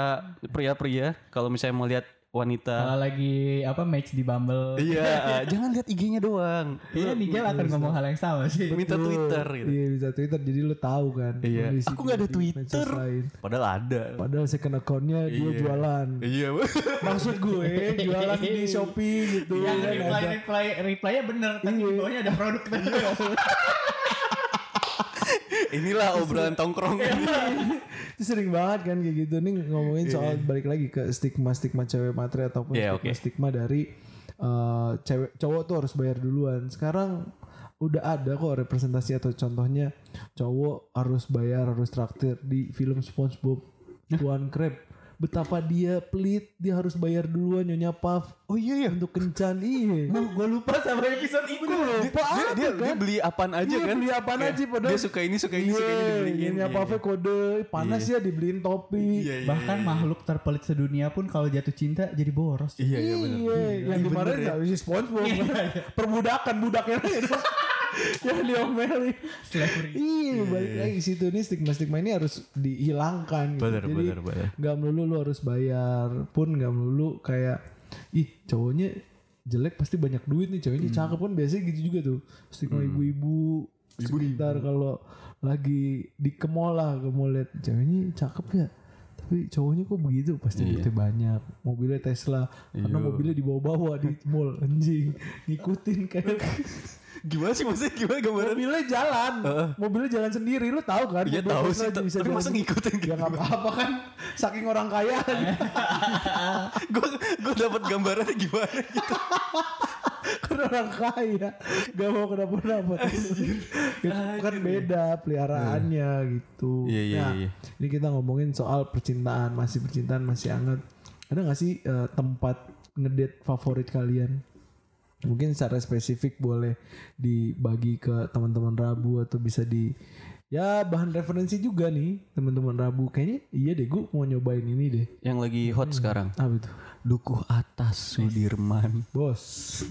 pria-pria kalau misalnya mau lihat wanita. Kalau lagi apa match di Bumble. Iya, jangan lihat I G-nya doang. Iya, Nigel akan ngomong hal yang sama sih. Minta Twitter gitu. Iya, bisa Twitter jadi lu tahu kan. Iya. Aku enggak ada Twitter. Padahal ada. Padahal second account-nya dia jualan. Iya. Maksud gue jualan di Shopee gitu. Yang reply reply reply-nya bener, tapi di bawahnya ada produk bener. Inilah obrolan tongkrong. Itu sering banget kan kayak gitu. Nih ngomongin soal balik lagi ke stigma-stigma cewek matre ataupun yeah, stigma-stigma okay. dari uh, cewek cowok tuh harus bayar duluan. Sekarang udah ada kok representasi atau contohnya cowok harus bayar, harus traktir di film SpongeBob Tuan Crab. Betapa dia pelit, dia harus bayar duluan Nyonya Puff. Oh iya ya, untuk kencan iya. Oh, gua lupa sama episode itu. Loh. Dia, dia, dia, kan? dia beli apaan aja dia kan? Beli apaan aja padahal. Dia suka ini, suka ini, yeah, suka ini dibeliin. Nyonya Puffnya kode panas yeah. ya dibeliin topi. Yeah, yeah, Bahkan yeah. makhluk terpelit sedunia pun kalau jatuh cinta jadi boros. Iya iya benar. Yang kemarin enggak ya. SpongeBob. Perbudakan budaknya. Yang diomelin slavery. Iya, balik lagi ke situ nih stigma-stigma ini harus dihilangkan. Bener, gitu. Jadi bener, bener. Gak melulu lu harus bayar pun gak melulu kayak ih cowoknya jelek pasti banyak duit nih, cowoknya hmm. cakep pun biasanya gitu juga tuh. Stigma hmm. ibu-ibu sebentar kalau lagi di ke mall lah, ke mall lihat ceweknya cakep ya. Tapi cowoknya kok begitu pasti yeah. duitnya banyak. Mobilnya Tesla karena Iyo. mobilnya dibawa-bawa di mall anjing. Ngikutin kayak gimana sih maksudnya gimana gambaran? Mobilnya jalan, uh. mobilnya jalan sendiri, lu tahu kan? Iya tahu sih, tapi jalan masa ngikutin gitu? Ya nggak apa-apa kan, saking orang kaya. Gue gue dapat gambarannya gimana gitu? Karena orang kaya, nggak mau kenapa-napa. Kan beda peliharaannya gitu. Iya iya iya. Ini kita ngomongin soal percintaan, masih percintaan masih hangat. Ada nggak sih uh, tempat ngedate favorit kalian? Mungkin secara spesifik boleh dibagi ke teman-teman Rabu atau bisa di ya bahan referensi juga nih teman-teman Rabu. Kayaknya iya deh gue mau nyobain ini deh. Yang lagi hot hmm. sekarang. Apa itu? Dukuh Atas Sudirman. Bos,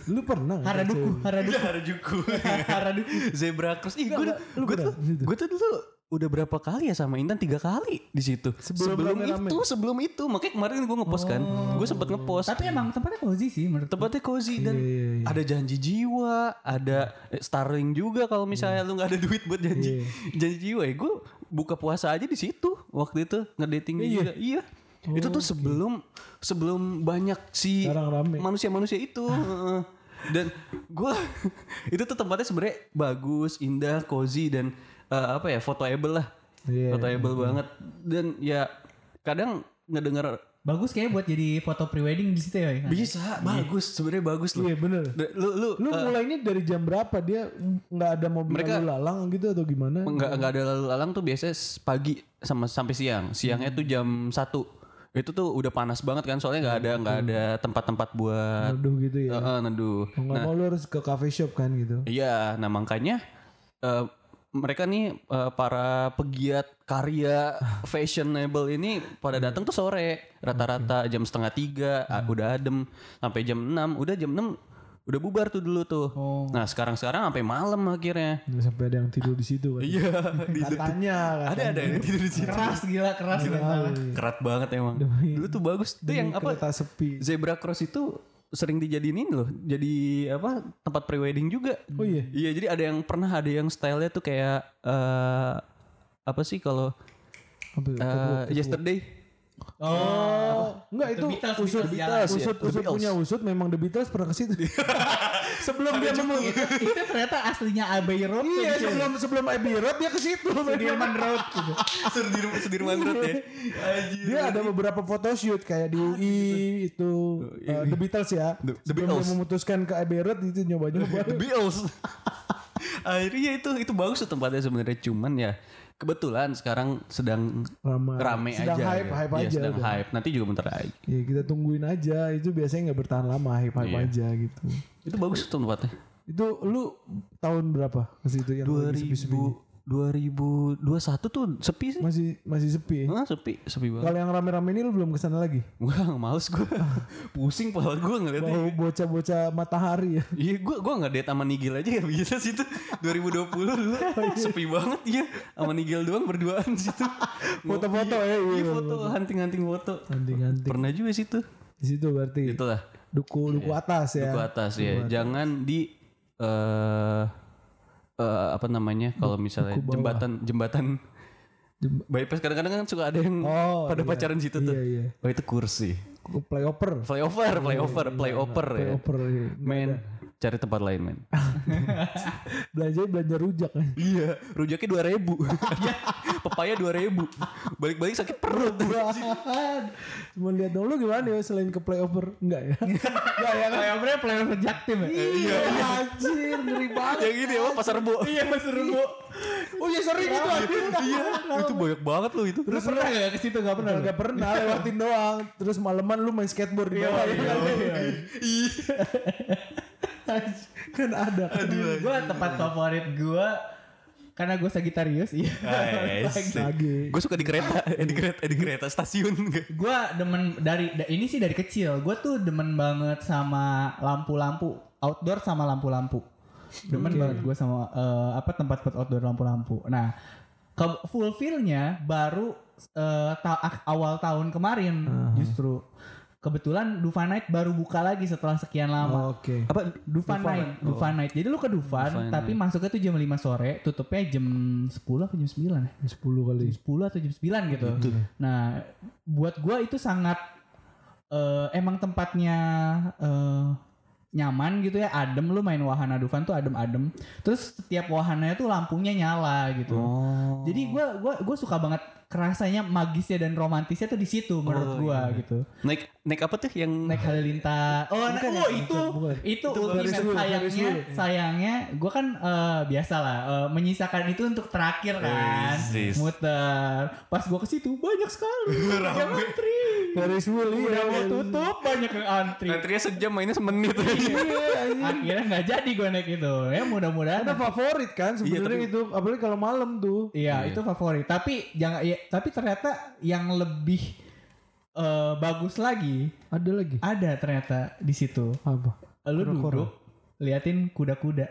lu pernah Haraduku, Haraduku, Harajuku, Haraduku, Zebra Cross. Ih, gue gue tuh dulu udah berapa kali ya sama Intan tiga kali di situ sebelum, sebelum itu sebelum itu makanya kemarin gue ngepost kan oh. gue sempet ngepost tapi emang tempatnya cozy sih menurut tempatnya cozy dan yeah, yeah, yeah. ada janji jiwa ada Starling juga kalau misalnya yeah. lu nggak ada duit buat janji yeah. janji jiwa ya gue buka puasa aja di situ waktu itu ngedating yeah. juga iya oh, itu tuh sebelum okay. sebelum banyak si manusia-manusia itu dan gue itu tuh tempatnya sebenarnya bagus indah cozy dan Uh, apa ya fotoable lah, yeah. fotoable banget dan ya kadang ngedengar bagus kayaknya buat jadi foto prewedding di situ ya bisa nah, bagus yeah. sebenarnya bagus loh yeah, bener. D- lu lu, lu uh, mulainya dari jam berapa dia nggak ada mobil mereka, lalu lalang gitu atau gimana nggak nggak ada lalu lalang tuh biasanya pagi sama sampai siang siangnya hmm. tuh jam satu itu tuh udah panas banget kan soalnya nggak ada nggak ada tempat-tempat buat neduh gitu ya uh, neduh nggak nah, mau lu harus ke cafe shop kan gitu iya nah makanya uh, mereka nih uh, para pegiat karya fashionable ini pada datang tuh sore rata-rata jam setengah tiga hmm. uh, udah adem sampai jam enam udah jam enam Udah bubar tuh dulu tuh. Oh. Nah sekarang-sekarang sampai malam akhirnya. Sampai ada yang tidur di situ. Iya. Katanya. Ada-ada yang tidur di situ. Keras gila keras. Gila. Kerat banget emang. Dulu tuh bagus. Itu yang apa? Sepi. Zebra Cross itu sering dijadiin loh. Jadi apa? Tempat prewedding juga. Oh iya. Iya jadi ada yang pernah ada yang stylenya tuh kayak uh, apa sih kalau uh, yesterday. Oh, oh enggak itu Beatles, usut Beatles, usut, ya? usut punya usut memang The Beatles pernah ke situ. Sebelum dia memang itu, itu ternyata aslinya Abbey Road. Iya, sebelum sebelum Abbey Road dia ke situ. Sudirman Road gitu. Sudirman Sudirman Road ya. Ajir. Dia ada beberapa photoshoot kayak di U I itu uh, The Beatles ya. The, the Beatles dia memutuskan ke Abbey Road itu nyoba-nyoba The Beatles. Akhirnya itu itu bagus tempatnya sebenarnya cuman ya kebetulan sekarang sedang Rama, rame sedang aja. Sedang hype, ya. hype ya, aja. Sedang udah. hype. Nanti juga bentar lagi. Ya kita tungguin aja. Itu biasanya nggak bertahan lama hype hype iya. aja gitu. Itu bagus tuh tempatnya. Itu lu tahun berapa? Masih itu yang dua ribu dua ribu dua puluh satu tuh sepi sih. Masih masih sepi. Heeh, sepi, sepi banget. Kalau yang rame-rame ini lu belum kesana lagi? Wah, males gue. Pusing pala gue ngeliatnya. Bau bocah-bocah matahari ya. Iya, gue gue enggak date sama Nigel aja ya biasa situ. dua ribu dua puluh dulu. Sepi banget ya. Sama Nigel doang berduaan situ. Foto-foto ya. Iya, foto hunting-hunting foto. Hunting-hunting. Pernah juga situ. Di situ berarti. Itulah. Dukuh Dukuh Atas ya. Dukuh Atas ya. Jangan di eh Uh, apa namanya kalau misalnya jembatan jembatan Jem- bypass kadang-kadang kan suka ada yang oh, pada iya, pacaran situ iya, tuh iya. Oh itu kursi playover playover playover playover ya men cari tempat lain men belanja belanja rujak iya rujaknya dua ribu pepaya dua ribu balik-balik sakit perut cuma lihat dulu gimana ya selain ke playover enggak ya enggak ya playovernya playover jaktim ya iya anjir ngeri banget yang ini apa pasar rebo iya pasar rebo oh iya sering itu iya itu banyak banget loh itu terus pernah nggak ke situ nggak pernah nggak pernah lewatin doang terus malaman lu main skateboard di bawah kan ada gue tempat favorit gue karena gue Sagitarius iya lagi gue suka di kereta di kereta di kereta stasiun gue demen dari ini sih dari kecil gue tuh demen banget sama lampu-lampu outdoor sama lampu-lampu demen okay. banget gue sama uh, apa tempat-tempat outdoor lampu-lampu. Nah, ke- fulfillnya baru uh, ta- awal tahun kemarin uh-huh. justru kebetulan Dufan Night baru buka lagi setelah sekian lama. Oh, Oke. Okay. Apa Dufan, Dufan Night? Oh. Dufan Night. Jadi lu ke Dufan, Dufan tapi Night. Masuknya tuh jam lima sore, tutupnya jam sepuluh atau jam sembilan ya? Jam sepuluh kali. Jam sepuluh atau jam sembilan gitu. gitu. Nah, buat gua itu sangat uh, emang tempatnya uh, nyaman gitu ya, adem lu main wahana Dufan tuh adem-adem. Terus setiap wahananya tuh lampunya nyala gitu. Oh. Jadi gue gue gue suka banget kerasanya magisnya dan romantisnya tuh di situ menurut oh, gue iya. gitu. Naik naik apa tuh yang naik halilintar. Oh, bukan, na- oh ya, itu bukan. itu, itu ultimate sayangnya sayangnya gue kan uh, biasalah uh, menyisakan itu untuk terakhir kan. Yes, yes. Muter. Pas gue ke situ banyak sekali yang antri. Garis wheel udah mau tutup banyak yang antri. Antrinya sejam mainnya semenit. Akhirnya nggak jadi gue naik itu ya mudah-mudahan karena favorit kan sebenarnya iya, itu apalagi kalau malam tuh iya, iya. itu favorit tapi jangan ya, tapi ternyata yang lebih uh, bagus lagi ada lagi ada ternyata di situ apa lu duduk liatin kuda-kuda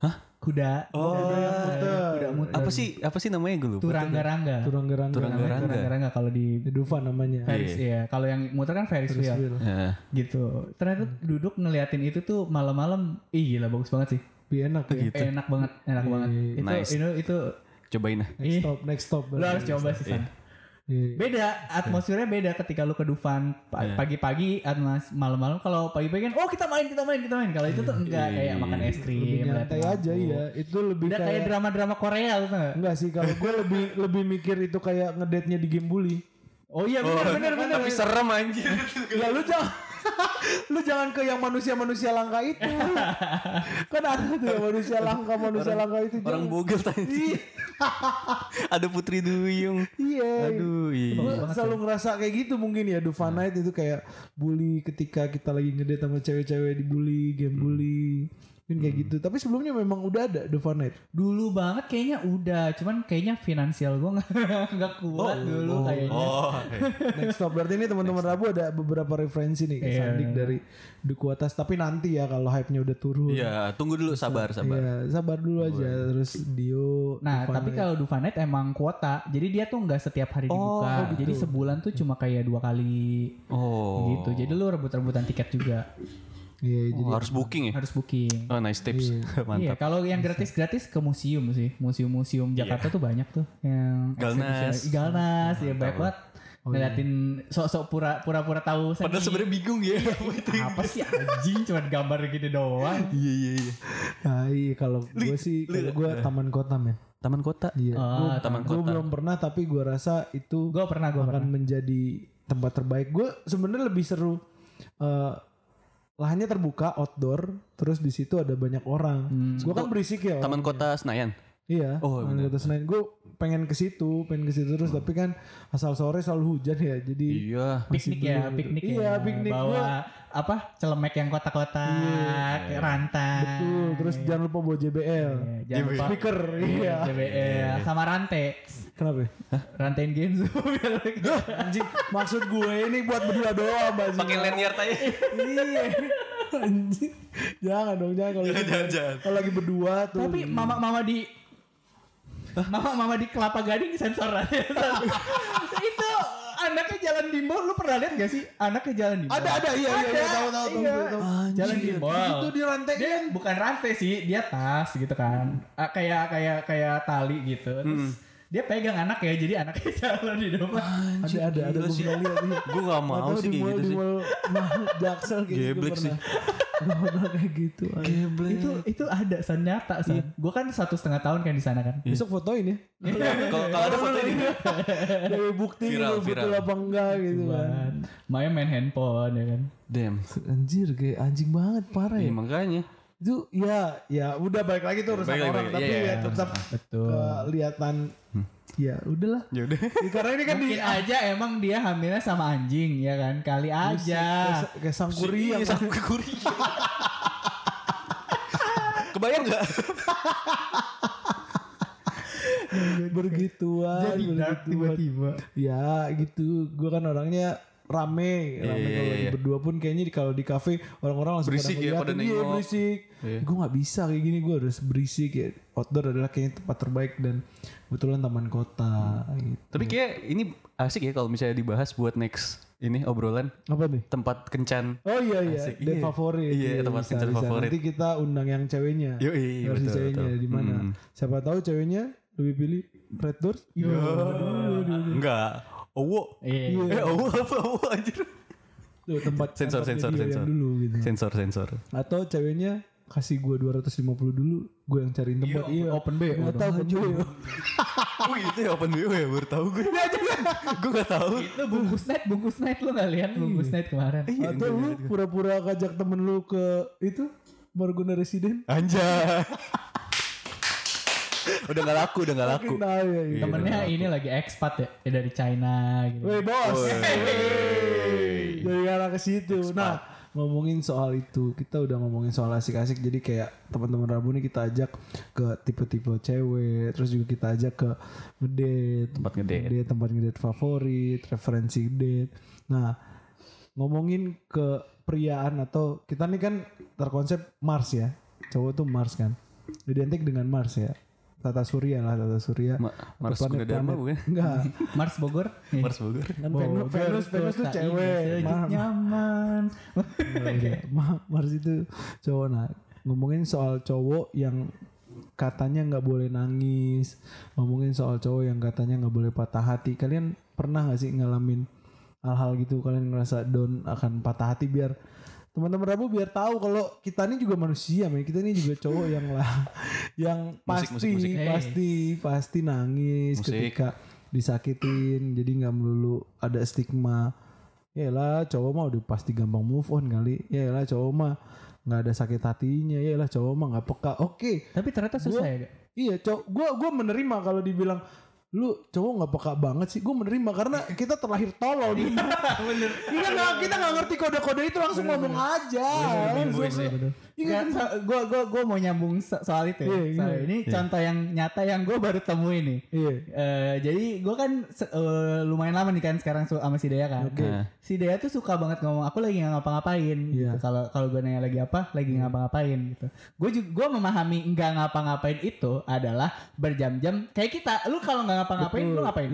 hah kuda oh kuda muter. Kuda muter apa sih apa sih namanya gue lupa turangga-rangga turangga-rangga turangga-rangga kalau di Dufan namanya Ferris ya kalau yang muter kan Ferris wheel yeah. gitu ternyata hmm. duduk ngeliatin itu tuh malam-malam ih gila bagus banget sih bi enak ya gitu. enak banget enak yeah. banget itu nice. itu itu cobain lah next stop next stop lu harus coba sih San yeah. beda atmosfernya beda ketika lu ke Dufan yeah. pagi-pagi atmas malam-malam kalau pagi-pagi kan oh kita main kita main kita main kalau itu tuh enggak yeah. kayak makan es krim nyantai aja ya itu lebih udah kayak drama-drama Korea tuh enggak enggak sih kalau gue lebih lebih mikir itu kayak ngedate-nya di game bully oh iya benar oh, benar benar tapi bener. Serem anjir ya lu jangan lu jangan ke yang manusia-manusia langka itu kan ada tuh yang manusia langka manusia orang, langka itu orang bogel tadi ada Putri Duyung iya aduh iya gua selalu ngerasa kayak gitu mungkin ya Dufan Night itu kayak bully ketika kita lagi ngedate sama cewek-cewek dibully game bully Mungkin kayak hmm. gitu. Tapi sebelumnya memang udah ada The Fun Night. Dulu banget kayaknya udah, cuman kayaknya finansial gue nggak kuat oh, dulu oh, kayaknya. Oh, okay. Next stop berarti ini teman-teman Rabu ada beberapa referensi nih ke yeah. Sandik dari Dukuh Atas. Tapi nanti ya kalau hype-nya udah turun. Iya, yeah, tunggu dulu sabar sabar. Iya, sabar dulu oh, aja. Terus Dio. Nah, tapi kalau The Fun Night emang kuota. Jadi dia tuh nggak setiap hari oh, dibuka. Oh, gitu. Jadi sebulan tuh cuma kayak dua kali. Oh. Gitu. Jadi lu rebut-rebutan tiket juga. Yeah, oh, jadi harus booking ya? Harus booking. Oh, nice tips. Yeah. Mantap. Iya, yeah, kalau yang gratis-gratis ke museum sih. Museum-museum Jakarta yeah. tuh banyak tuh yang Galnas. Galnas ya banyak banget. Oh, ngeliatin sok-sok pura, pura-pura tahu sendiri. Padahal sebenarnya bingung ya. Apa sih anjing cuman gambar gini doang. Iya iya iya. Nah, iya kalau gue sih kalau gue Taman Kota men. Taman Kota? Iya. Oh, Taman Kota. Gue belum pernah tapi gue rasa itu gua pernah, gua akan pernah. menjadi tempat terbaik. Gue sebenarnya lebih seru uh, lahannya terbuka outdoor, terus di situ ada banyak orang. Hmm. Gue kan berisik ya. Taman Kota Senayan. Iya. Oh, Taman Kota Senayan. Gue pengen ke situ, pengen ke situ terus, hmm. tapi kan asal sore selalu hujan ya. Jadi iya. piknik ya, gitu. piknik iya, ya. Iya, piknik bawa apa? Celemek yang kotak-kotak, iya. rantai. Betul. Terus iya. jangan lupa bawa J B L. Iya, jangan J B L. Lupa speaker. Iya. J B L sama rantai. Kenapa? Hah? Rantain Genzo. Anjing, maksud gue ini buat berdua doang, Mbak. Pakai lanyard aja. Iya. Anjing. Jangan dong, jangan kalau kalau lagi berdua tuh. Tapi mama-mama di mama-mama di Kelapa Gading sensor aja. Itu anaknya jalan bimbol, lu pernah lihat gak sih? Anaknya jalan bimbol. Ada ada iya ada, iya tahu tahu iya. tahu. Jalan bimbol. Itu di rantai dia, bukan rantai sih, dia tas gitu kan. Hmm. Kayak kayak kayak tali gitu. Terus hmm. dia pegang anak ya, jadi anaknya jalan di depan. Ada ada ada gue lihat. Gue enggak mau sih kayak gitu sih. Mau Jaksel gitu pernah. Gak kayak gitu. Itu itu ada san nyata san. Yeah. Gue kan satu setengah tahun kan di sana kan. Yeah. Besok fotoin ya. Kalau kalau ada foto ini dari bukti viral, itu betul apa enggak gitu kan. Maya main handphone ya kan. Damn. Anjir kayak anjing banget parah ya. Yeah, makanya. Itu ya ya udah balik lagi tuh urusan baik, orang baik, tapi ya, ya, ya tetap kelihatan hmm. ya udahlah ya udah ya, karena ini kan mungkin di, aja emang dia hamilnya sama anjing ya kan kali aja kayak sangkuri sangkuri kebayang nggak bergituan jadi dark tiba-tiba ya gitu gue kan orangnya rame, rame yeah, kalau yeah, yeah. berdua pun kayaknya kalau di kafe orang-orang langsung berisik pada ya, pada nengok. Iya, berisik. Yeah. Gue nggak bisa kayak gini, gue harus berisik ya. Outdoor adalah kayaknya tempat terbaik dan kebetulan Taman Kota. Hmm. Gitu. Tapi kayak ini asik ya kalau misalnya dibahas buat next ini obrolan. Apa nih? Tempat kencan. Oh iya iya, asik. Deh iya. favorit. Iya, iya tempat bisa, kencan bisa. favorit. Nanti kita undang yang ceweknya. Yo, iya, harus betul, ceweknya di mana? Hmm. Siapa tahu ceweknya lebih pilih Red Doors? Yo. Enggak. Owo, eh owo apa owo anjir. Tuh tempat sensor sensor sensor dulu gitu. Sensor sensor. Atau ceweknya kasih gue dua ratus lima puluh dulu, gue yang cariin tempat. Iya, open B. Enggak tahu cuy. Oh itu ya open B ya, baru tahu gue. Gue enggak tahu. Itu bungkus night, bungkus night lu enggak lihat bungkus night kemarin. Atau lu pura-pura ngajak temen lu ke itu Marguna Resident. Anjay. Udah gak laku, udah gak laku. Tahu, ya, ya. Temennya laku. Ini lagi expat ya, ya dari China gitu. Woi bos. Dari arah ke situ. Nah, ngomongin soal itu, kita udah ngomongin soal asik-asik. Jadi kayak teman-teman Rabu nih kita ajak ke tipe-tipe cewek, terus juga kita ajak ke ngedate, tempat ngedate, tempat ngedate favorit, referensi date. Nah, ngomongin ke priaan atau kita nih kan terkonsep Mars ya. Cowok tuh Mars kan. Identik dengan Mars ya. Tata Surya lah, Tata Surya. Ma- Mars Bogor Dharma bukan? Enggak. Mars Bogor. Mars Bogor. Kan Venus, Venus, Venus tuh cewek. Mar- nyaman. Mars itu cowok. Nah, ngomongin soal cowok yang katanya nggak boleh nangis, ngomongin soal cowok yang katanya nggak boleh patah hati. Kalian pernah nggak sih ngalamin hal-hal gitu? Kalian ngerasa down akan patah hati biar teman-teman Rabu biar tahu kalau kita ini juga manusia, men. Kita ini juga cowok yang lah yang pasti musik, musik, musik. pasti hey. pasti nangis musik. Ketika disakitin. Jadi enggak melulu ada stigma. Yaelah, cowok mah udah pasti gampang move on kali. Yaelah, cowok mah enggak ada sakit hatinya. Yaelah, cowok mah enggak peka. Oke, okay. Tapi ternyata susah gua, ya, Kak. Iya, cowok gua gua menerima kalau dibilang lu cowok nggak peka banget sih, gue menerima karena kita terlahir tolol gitu. Bener. Kita nggak kita nggak ngerti kode-kode itu langsung bener, ngomong bener. aja. Bener, bener, bener, bener. Iya, gue gue gue mau nyambung soal itu. Ya. Yeah, soal yeah. Ini yeah. contoh yang nyata yang gue baru temuin nih. Yeah. Uh, jadi gue kan uh, lumayan lama nih kan sekarang sama si Dea kan. Okay. Nah. Si Dea tuh suka banget ngomong aku lagi ngapa-ngapain. Yeah. Gitu. Kalau kalau gue nanya lagi apa, lagi yeah. ngapa-ngapain gitu. Gue gue memahami nggak ngapa-ngapain itu adalah berjam-jam kayak kita. Lu kalau nggak ngapa-ngapain, betul. Lu ngapain?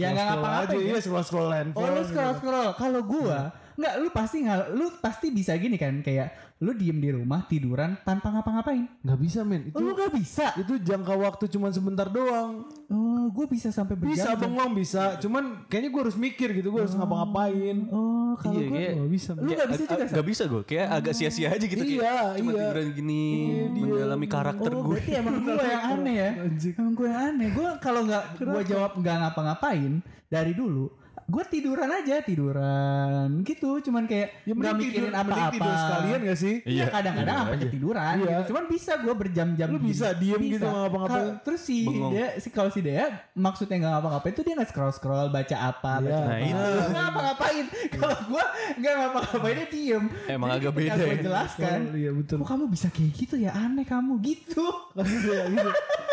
Ya nggak ngapa-ngapain. Iya, scroll-scroll handphone. Oh, lu scroll-scroll. Kalau gue nggak, lu pasti nggak, lu pasti bisa gini kan, kayak lu diem di rumah tiduran tanpa ngapa-ngapain. Nggak bisa men, itu oh, lu nggak bisa. Itu jangka waktu cuma sebentar doang. Oh, gue bisa sampai berjam-jam. Bisa bengong bisa, cuman kayaknya gue harus mikir gitu, gue oh. harus ngapa-ngapain. Oh, kalau iya, gue nggak bisa. Lu nggak bisa juga? Nggak bisa gue, kayak oh. agak sia-sia aja gitu. Iya, kayak iya. Cuma tiduran gini, iya, mendalami karakter oh, gue. Oh, berarti emang gue yang aneh ya? Emang gue yang aneh. Gue kalau nggak, gue jawab nggak ngapa-ngapain dari dulu. Gue tiduran aja tiduran gitu, cuman kayak ya, nggak mikirin apa-apa. Tidur sekalian nggak sih? Iya. Ya, kadang-kadang apa aja tiduran. Iya. Gitu. Cuman bisa gue berjam-jam. Lu bisa diem bisa. Gitu nggak ngapa-ngapain. Terus si Bengong. Dia si kalau si Dea maksudnya nggak ngapa-ngapain itu dia nggak scroll-scroll baca apa. Iya. Baca nah apa. Itu nggak ngapa-ngapain. Kalau gue nggak ngapa-ngapain dia diem. Emang jadi agak beda. Gue jelaskan. Iya betul. Kok kamu bisa kayak gitu ya, aneh kamu gitu. Lalu dia gitu.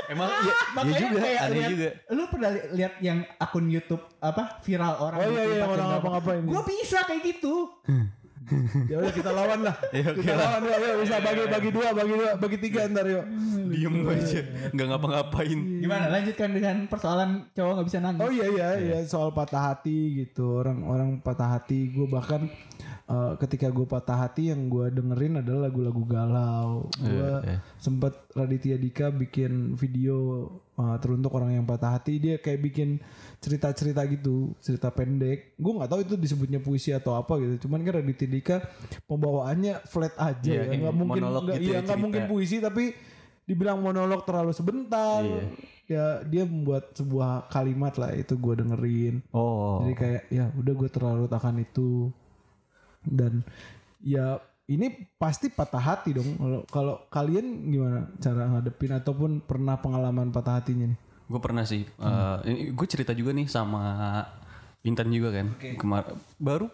Emang ah, ya, makanya juga, kayak liat, juga. Lu pernah lihat yang akun YouTube apa viral orang? Oh iya iya orang apa apa ini? Gue bisa kayak gitu. Ya udah kita lawan lah. Ya, kita lah. lawan ya, bisa bagi bagi dua, bagi dua, bagi tiga ntar yuk. Diem gue aja, nggak ngapa-ngapain. Gimana? Lanjutkan dengan persoalan cowok nggak bisa nangis. Oh iya iya iya soal patah hati gitu, orang-orang patah hati. Gue bahkan Uh, ketika gue patah hati yang gue dengerin adalah lagu-lagu galau. Gue yeah, yeah. sempet Raditya Dika bikin video uh, teruntuk orang yang patah hati. Dia kayak bikin cerita-cerita gitu, cerita pendek. Gue nggak tahu itu disebutnya puisi atau apa gitu. Cuman kan Raditya Dika pembawaannya flat aja, yeah, ya. Nggak mungkin nggak gitu ya, mungkin puisi tapi dibilang monolog terlalu sebentar. Yeah. Ya dia membuat sebuah kalimat lah, itu gue dengerin. Oh. Jadi kayak ya udah gue terlarut akan itu. Dan ya ini pasti patah hati dong. Kalau kalian gimana cara ngadepin ataupun pernah pengalaman patah hatinya nih? Gue pernah sih. Hmm. Uh, gue cerita juga nih sama Intan juga kan. Okay. Kemar- baru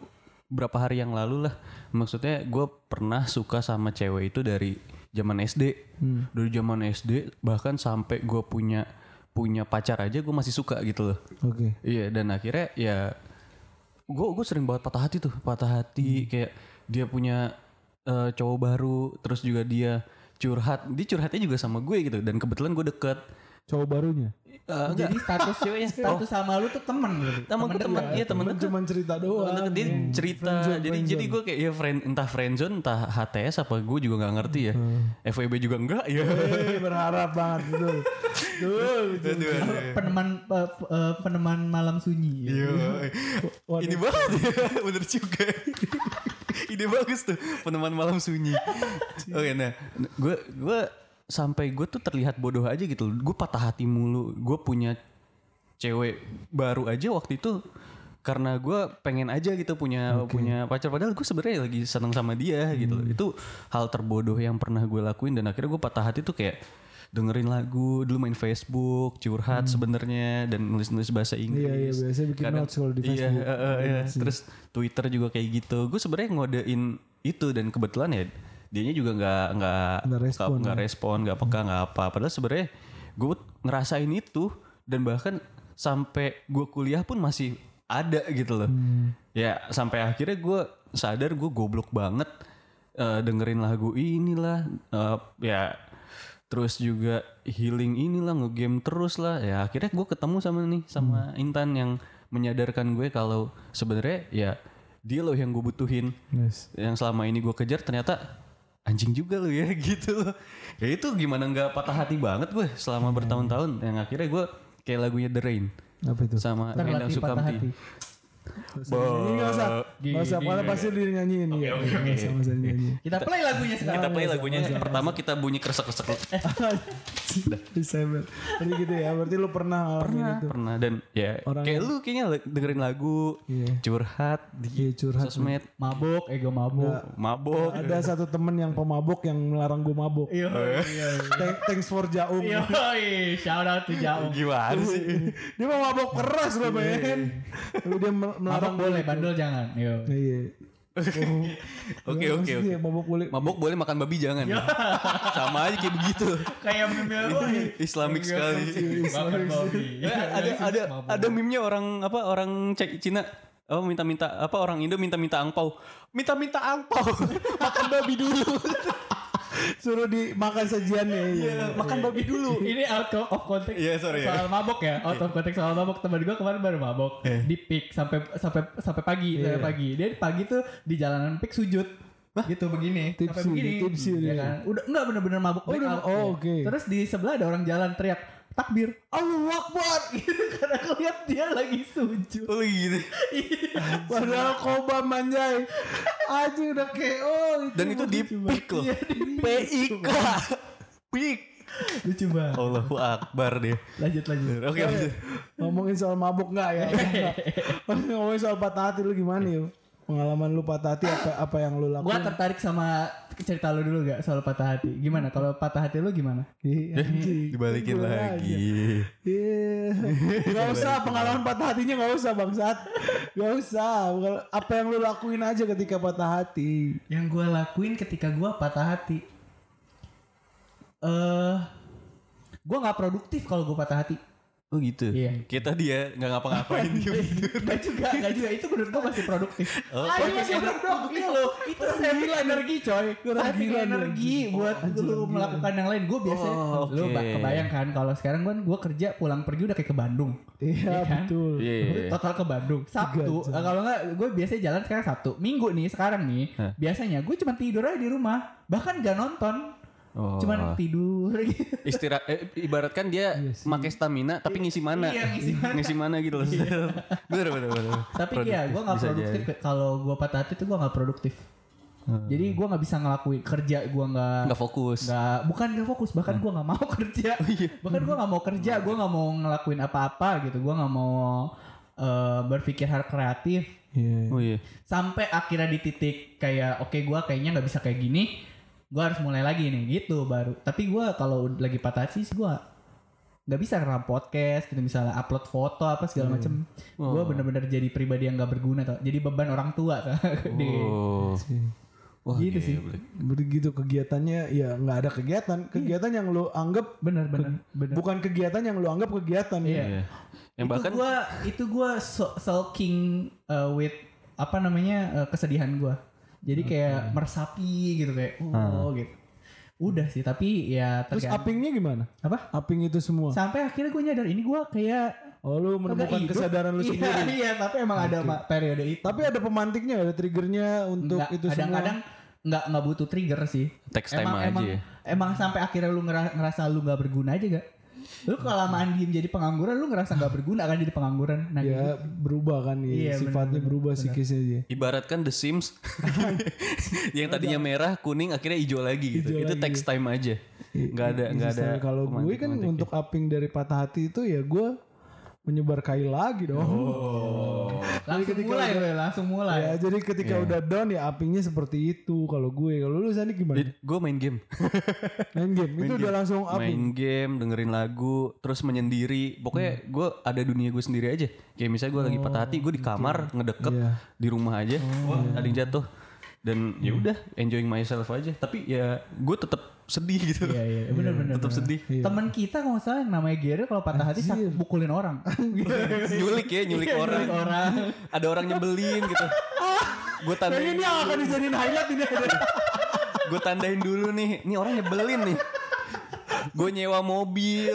berapa hari yang lalu lah. Maksudnya gue pernah suka sama cewek itu dari zaman S D. Hmm. Dari zaman S D bahkan sampai gue punya punya pacar aja gue masih suka gitu loh. Oke. Okay. Iya, dan akhirnya ya gue gue sering banget patah hati tuh, patah hati hmm. kayak dia punya uh, cowok baru, terus juga dia curhat, dia curhatnya juga sama gue gitu, dan kebetulan gue deket cowok barunya. Uh, Jadi status ceweknya status oh. sama lu tuh teman gitu. Sama gue teman, iya teman deket. Cuman cerita doang. Temen dia hmm. cerita. Friendzone, jadi friendzone. Jadi gue kayak ya friend, entah friendzone entah H T S apa gue juga enggak ngerti ya. Hmm. F W B juga enggak ya. Hey, berharap banget gitu. Duh, betul, betul, betul. Peneman uh, peneman malam sunyi. Iya. Ini banget ya, bener juga. Ide bagus tuh, peneman malam sunyi. Oke, okay, nah, gue gue sampai gue tuh terlihat bodoh aja gitu. Gue patah hati mulu. Gue punya cewek baru aja waktu itu karena gue pengen aja gitu punya okay. punya pacar, padahal gue sebenarnya lagi seneng sama dia hmm. gitu. Itu hal terbodoh yang pernah gue lakuin, dan akhirnya gue patah hati tuh kayak dengerin lagu, dulu main Facebook, curhat hmm. sebenarnya, dan nulis-nulis bahasa Inggris. Iya, iya biasanya bikin kadang, notes kalau di Facebook. Iya, uh, uh, iya. Terus Twitter juga kayak gitu. Gue sebenarnya ngodein itu, dan kebetulan ya dianya juga nggak nggak nggak respon, nggak peka, nggak apa. Padahal sebenarnya gue ngerasain itu, dan bahkan sampai gue kuliah pun masih ada gitu loh. Hmm. Ya sampai akhirnya gue sadar gue goblok banget uh, dengerin lagu inilah, uh, ya. Terus juga healing inilah, ngegame terus lah. Ya akhirnya gue ketemu sama nih sama hmm. Intan yang menyadarkan gue kalau sebenarnya ya dia loh yang gue butuhin. Yes. Yang selama ini gue kejar ternyata anjing juga loh ya gitu loh. Ya itu gimana gak patah hati banget gue selama hmm. bertahun-tahun. Yang akhirnya gue kayak lagunya The Rain. Apa itu? Sama Endang Sukamti. Ini gak usah Gak usah Karena pasti dia nyanyiin. Oke oke oke Kita play lagunya sekarang. Kita play lagunya pertama kita bunyi kresek-kresek. Disable. Berarti gitu ya. Berarti lu pernah Pernah gitu. Pernah Dan ya orang kayak yang... lu kayaknya dengerin lagu yeah. curhat di yeah, curhat sosmed. Mabok. Ego mabok nah, Mabok nah, ada satu temen yang pemabok yang melarang gue mabok. Iya. Thanks for Jaung. Iya. Shout out to Jaung. Gimana sih dia mau mabok keras loh men. Dia melarang, mabok boleh, bandel jangan. Iya. Oke oke oke. Mabok boleh. Mabok boleh, makan babi jangan. Ya. Sama aja kayak begitu. Kayak meme lu nih. Islamik sekali. Makan babi. Ada ada ada meme-nya orang apa orang Cina. Oh minta-minta apa orang Indo minta-minta angpau. Minta-minta angpau. Makan babi dulu. Suruh dimakan sajiannya. Iya, yeah, makan babi dulu. Ini out of context. Yeah, sorry, soal yeah. mabok ya. Out of context soal mabok. Teman gue kemarin baru mabok. Yeah. Di P I K sampai sampai sampai pagi, yeah. sampai pagi. Dia pagi tuh di jalanan P I K sujud. Hah? Gitu begini, tipsi, sampai begini. Tipsi, ya kan? Udah enggak benar-benar mabok. Oh, udah, oh oke. Okay. Terus di sebelah ada orang jalan teriak takbir, Allahu Akbar, gitu karena ngeliat dia lagi sujud. Oh gitu. Padahal koba manjai. Anjing udah K O gitu. Dan itu di P I K loh. P I K. P I K. Lucu banget. Allahu Akbar deh. Lanjut lanjut. Oke. Okay, ngomongin soal mabuk enggak ya? Ngomongin soal patah hati lu gimana yo? Pengalaman lu patah hati apa apa yang lu lakukan? Gua tertarik sama cerita lu dulu gak soal patah hati. Gimana kalau patah hati lu gimana? Iya, dibalikin lagi. Iya. Gak usah pengalaman patah hatinya, gak usah bangsat. Gak usah. Apa yang lu lakuin aja ketika patah hati? Yang gua lakuin ketika gua patah hati. Eh, uh, gua nggak produktif kalau gua patah hati. Oh gitu. Iya. Kita dia nggak ngapa-ngapain gitu. Gak juga, gak juga. Itu menurut gue masih produktif. Oh, ah, masih produktif loh. Itu saving energi, coy. Saving energi buat lu melakukan yang lain. Gue biasanya, oh, okay. Lu kebayang kan kalau sekarang kan gue kerja pulang pergi udah kayak ke Bandung. Iya kan? Betul. Yeah. Total ke Bandung. Sabtu. Kalau nggak, gue biasanya jalan sekarang Sabtu. Minggu nih sekarang nih. Huh? Biasanya gue cuma tidur aja di rumah. Bahkan gak nonton. Oh. Cuman tidur gitu. Istirahat eh, ibaratkan dia iya pakai stamina tapi ngisi mana? Iya, ngisi mana. Ngisi mana gitu loh. Bener bener bener. Tapi produktif. Ya gue gak produktif. Kalau gue patah hati tuh gue gak produktif. Hmm. Jadi gue gak bisa ngelakuin kerja, gue gak Gak fokus gak, bukan gak fokus, bahkan hmm. gue gak mau kerja. Oh, iya. Bahkan gue gak mau kerja, gue gak mau ngelakuin apa-apa gitu. Gue gak mau uh, berpikir hal kreatif. Yeah. Oh, iya. Sampai akhirnya di titik kayak oke okay, gue kayaknya gak bisa kayak gini, gue harus mulai lagi nih gitu baru. Tapi gue kalau lagi patah hati sih gue nggak bisa karena podcast gitu, misalnya upload foto apa segala hmm. macem. Oh. Gue bener-bener jadi pribadi yang nggak berguna tau. Jadi beban orang tua tau. Oh. Wah, gitu iya, sih. Begitu kegiatannya ya nggak ada kegiatan. Kegiatan iya. yang lo anggap benar-benar ke, bukan kegiatan yang lo anggap kegiatan. Iya. Iya. Yang itu bahkan gue itu gue sulking uh, with apa namanya uh, kesedihan gue. Jadi kayak okay. meresapi gitu kayak oh hmm. gitu. Udah sih tapi ya terus upingnya gimana? Apa? Uping itu semua. Sampai akhirnya gue nyadar ini gue kayak oh lu menemukan kesadaran lu sendiri. Iya, iya tapi emang okay. ada periode itu. Tapi ada pemantiknya, ada triggernya untuk nggak, itu kadang-kadang semua. Kadang-kadang enggak enggak butuh trigger sih. Text time emang, aja. Emang, emang sampai akhirnya lu ngerasa lu enggak berguna aja gak? Lu kelamaan diem jadi pengangguran, lu ngerasa gak berguna kan jadi pengangguran. Nah, ya gitu. Berubah kan ya, iya, sifatnya bener, berubah psikisnya dia. Ibaratkan The Sims yang tadinya merah, kuning, akhirnya hijau lagi gitu. Hijau itu lagi. Text time aja. Gak ada, gak ada. Kalau gue kan romantik. Untuk uping dari patah hati itu ya gue menyebar kail lagi dong. Oh. Langsung mulai udah, langsung mulai. Ya, jadi ketika yeah. udah down ya upingnya seperti itu kalau gue. Kalau lu Sandi gimana? Gue main game. main game. Itu main udah game. Langsung uping. Main game, dengerin lagu, terus menyendiri. Pokoknya hmm. gue ada dunia gue sendiri aja. Kayak misalnya gue oh, lagi patah hati, gue di kamar gitu. Ngedeket yeah. di rumah aja. Wah, oh, yeah. ada yang jatuh. Dan ya udah enjoying myself aja. Tapi ya gue tetap sedih gitu. Iya iya benar-benar. Tetap sedih. Iya. Teman kita kalau nggak salah yang namanya Gary kalau patah hati sak pukulin orang. Nyulik ya nyulik iya, orang. orang. Ada orang nyebelin gitu. Gue tandain. Ini yang akan dijadiin highlight ini. Gue tandain dulu nih. Ini orang nyebelin nih. Gue nyewa mobil,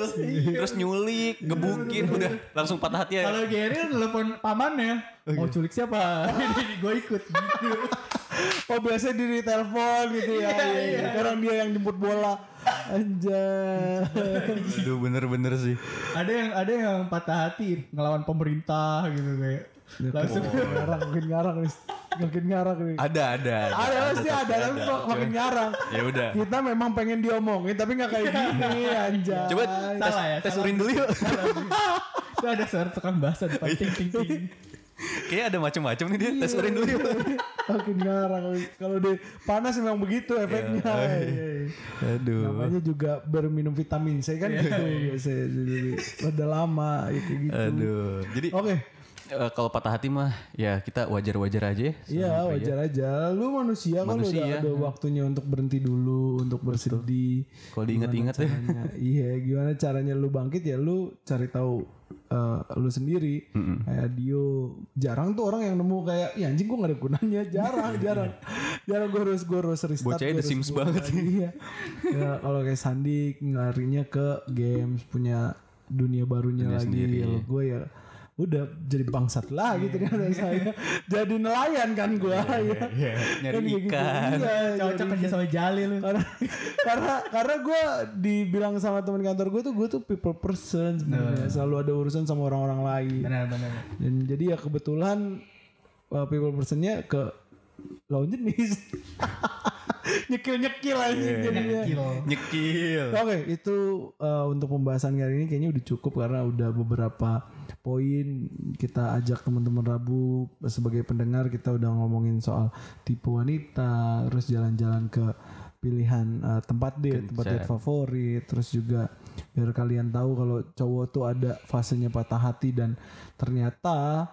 terus nyulik, gebukin, udah langsung patah hati ya. Kalau Gary telepon pamannya, mau okay. culik siapa? Gue ikut. Oh biasanya diri telepon gitu ya. Iya, iya. Orang dia yang jemput bola. Anjay. Aduh bener-bener sih. Ada yang ada yang patah hati ngelawan pemerintah gitu kayak. Langsung ngarang, makin ngarang nih. Makin ngarang nih. Ada ada. Ada pasti ada, tapi makin ngarang. Ya udah. Kita memang pengen diomongin tapi enggak kayak gini anjay. Coba tes, ya, tes urin dulu yuk. Itu ada suara tukang basah depan ting-ting-ting. Kayaknya ada macam-macam nih dia. Tes urin dulu yuk. Makin ngarang kalau dia panas memang begitu efeknya. Yeah. Yeah. Aduh. Namanya juga berminum vitamin C kan yeah. gitu. Saya jadi pada lama gitu gitu. Aduh. Jadi oke. Okay. uh, kalau patah hati mah ya kita wajar-wajar aja. Iya wajar aja. aja. Lu manusia, manusia kan udah ada waktunya untuk berhenti dulu, untuk bersedih. Kalau diingat-ingat ya. Iya gimana caranya lu bangkit ya lu cari tahu uh, lu sendiri. Mm-hmm. Kayak Dio jarang tuh orang yang nemu kayak ya anjing gue gak ada gunanya. Jarang, jarang. Jarang gue harus, gue harus restart. Bocahnya The Sims banget. Iya. Ya, kalau kayak Sandi ngarinya ke games punya dunia barunya dunia lagi sendiri, ya. Gue ya udah jadi bangsat lah yeah. gitu ternyata saya jadi nelayan kan gue yeah, yeah, yeah. ya nyari kan ikan gitu. Iya, cocok kerja sama jali lu karena karena, karena gue dibilang sama teman kantor gue tuh gue tuh people person sebenarnya no. selalu ada urusan sama orang-orang lain benar-benar dan jadi ya kebetulan uh, people personnya ke lawan jenis nyekil-nyekil aja yeah. jadinya nyekil. Oke okay, itu uh, untuk pembahasan kali ini kayaknya udah cukup karena udah beberapa poin kita ajak teman-teman Rabu sebagai pendengar. Kita udah ngomongin soal tipe wanita, terus jalan-jalan ke pilihan uh, tempat date, tempat date favorit, terus juga biar kalian tahu kalau cowok tuh ada fasenya patah hati dan ternyata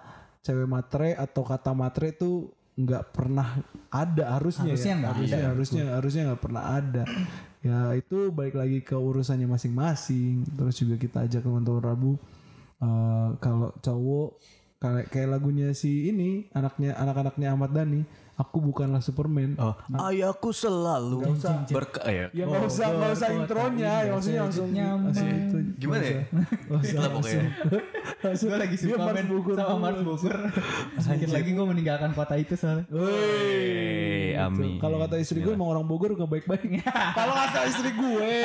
cewek matre atau kata matre tuh nggak pernah ada harusnya harusnya ya. nggak harusnya ada. harusnya harusnya nggak pernah ada ya itu balik lagi ke urusannya masing-masing. Terus juga kita ajak teman-teman Rabu uh, kalau cowok kayak kayak lagunya si ini anaknya anak-anaknya Ahmad Dhani, aku bukanlah Superman. Oh, ayahku selalu berkah. Ya nggak oh, usah nggak usah intronya, ya, maksudnya langsung itu gimana ya? Gila pokoknya. Gue lagi Superman sama Mars Bogor. Sedikit lagi gue meninggalkan kota itu soalnya. Woi, amin. Kalau kata istri gue emang orang Bogor gak baik-baik. Kalau kata istri gue,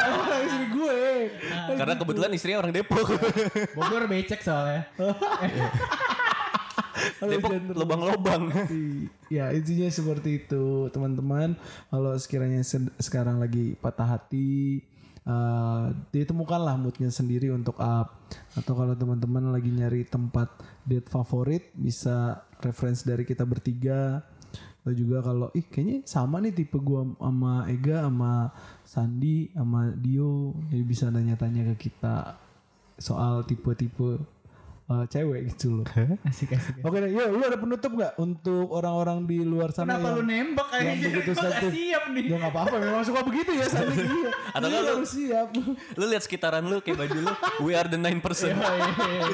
kalau kata istri gue. Karena kebetulan istrinya orang Depok. Bogor becek soalnya. Depok lubang-lubang. Ya intinya seperti itu teman-teman. Kalau sekiranya se- sekarang lagi patah hati, uh, ditemukanlah moodnya sendiri untuk up. Atau kalau teman-teman lagi nyari tempat date favorit, bisa reference dari kita bertiga. Atau juga kalau ih kayaknya sama nih tipe gua sama Ega, sama Sandi, sama Dio, jadi bisa nanya-tanya ke kita soal tipe-tipe Uh, cewek gitu loh. Asik-asik. Oke, okay, ya lu ada penutup enggak untuk orang-orang di luar sana? Kenapa yang, lu nembak aja gitu satu? Siap nih. Ya enggak apa-apa, memang suka begitu ya Sandi. Iya. Atau lu harus siap. Lu lihat sekitaran lu kayak baju lu, we are the nine percent.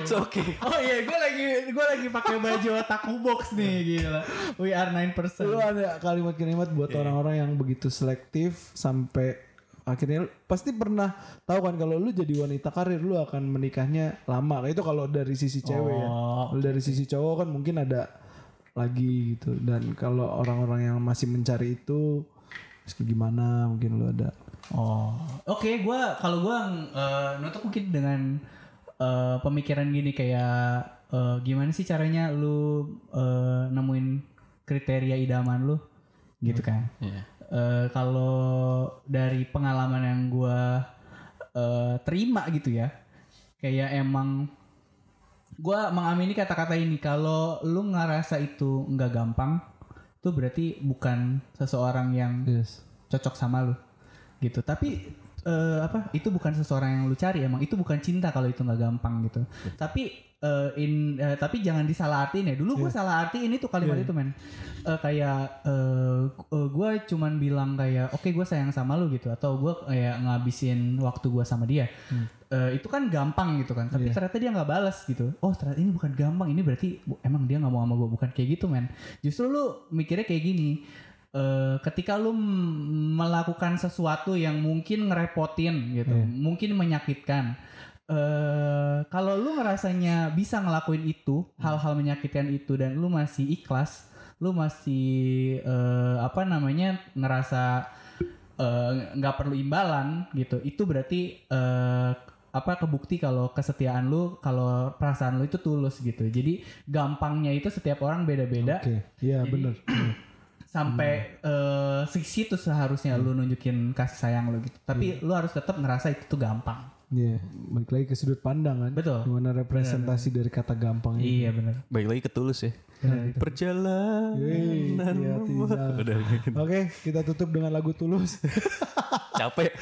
It's okay. Oh iya, gue lagi gue lagi pakai baju otaku box nih gila. We are nine percent. Lu ada kalimat-kalimat buat yeah. orang-orang yang begitu selektif sampai akhirnya pasti pernah tahu kan kalau lu jadi wanita karir lu akan menikahnya lama. Itu kalau dari sisi cewek oh, ya. Kalau dari sisi cowok kan mungkin ada lagi gitu. Dan kalau orang-orang yang masih mencari itu meski gimana mungkin lu ada. Oh. Oke, okay, gua kalau gua uh, nutup mungkin dengan uh, pemikiran gini kayak uh, gimana sih caranya lu uh, nemuin kriteria idaman lu gitu kan. Yeah. Uh, kalau dari pengalaman yang gue uh, terima gitu ya, kayak emang gue mengamini kata-kata ini. Kalau lu ngerasa itu nggak gampang, itu berarti bukan seseorang yang yes. cocok sama lu gitu. Tapi uh, apa? Itu bukan seseorang yang lu cari. Emang itu bukan cinta kalau itu nggak gampang gitu. Yes. Tapi Uh, in, uh, tapi jangan disalah artiin ya. Dulu yeah. gue salah artiin itu kalimat yeah. itu men uh, kayak uh, uh, gue cuman bilang kayak oke okay, gue sayang sama lu gitu, atau gue kayak ngabisin waktu gue sama dia hmm. uh, itu kan gampang gitu kan. Tapi yeah. ternyata dia gak balas gitu. Oh ternyata ini bukan gampang, ini berarti emang dia gak mau sama gue. Bukan kayak gitu men. Justru lu mikirnya kayak gini, uh, ketika lu m- melakukan sesuatu yang mungkin ngerepotin gitu yeah. mungkin menyakitkan, Uh, kalau lu ngerasanya bisa ngelakuin itu, hmm. hal-hal menyakitkan itu, dan lu masih ikhlas, lu masih uh, apa namanya ngerasa nggak uh, perlu imbalan gitu, itu berarti uh, apa kebukti kalau kesetiaan lu, kalau perasaan lu itu tulus gitu. Jadi gampangnya itu setiap orang beda-beda. Oke, okay. Iya benar. Sampai hmm. uh, sisi itu seharusnya hmm. lu nunjukin kasih sayang lu gitu. Tapi yeah. lu harus tetap ngerasa itu tuh gampang. Iya, yeah. balik lagi ke sudut pandang kan. Betul. Gimana representasi bener, dari kata gampang ini. Iya benar. Balik lagi ke tulus ya. Bener, perjalanan. Iya, oke, kita tutup dengan lagu Tulus. Capek.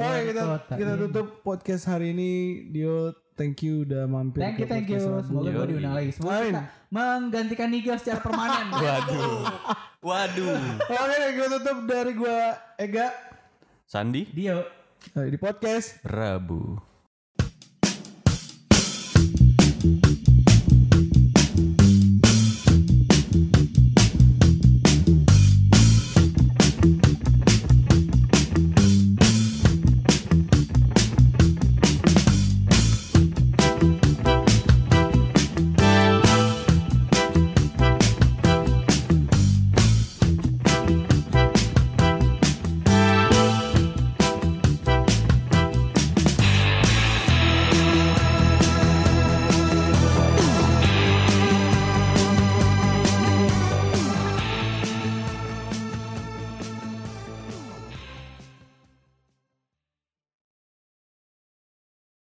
Oke, kita kita tutup podcast hari ini. Dio Thank you udah mampir. Thank you, thank you. Semoga gue diundang lagi. Semoga kita menggantikan Nigel secara permanen. Waduh. Waduh. Oke, gue tutup dari gue Ega, Sandi, Dio, di podcast Rabu.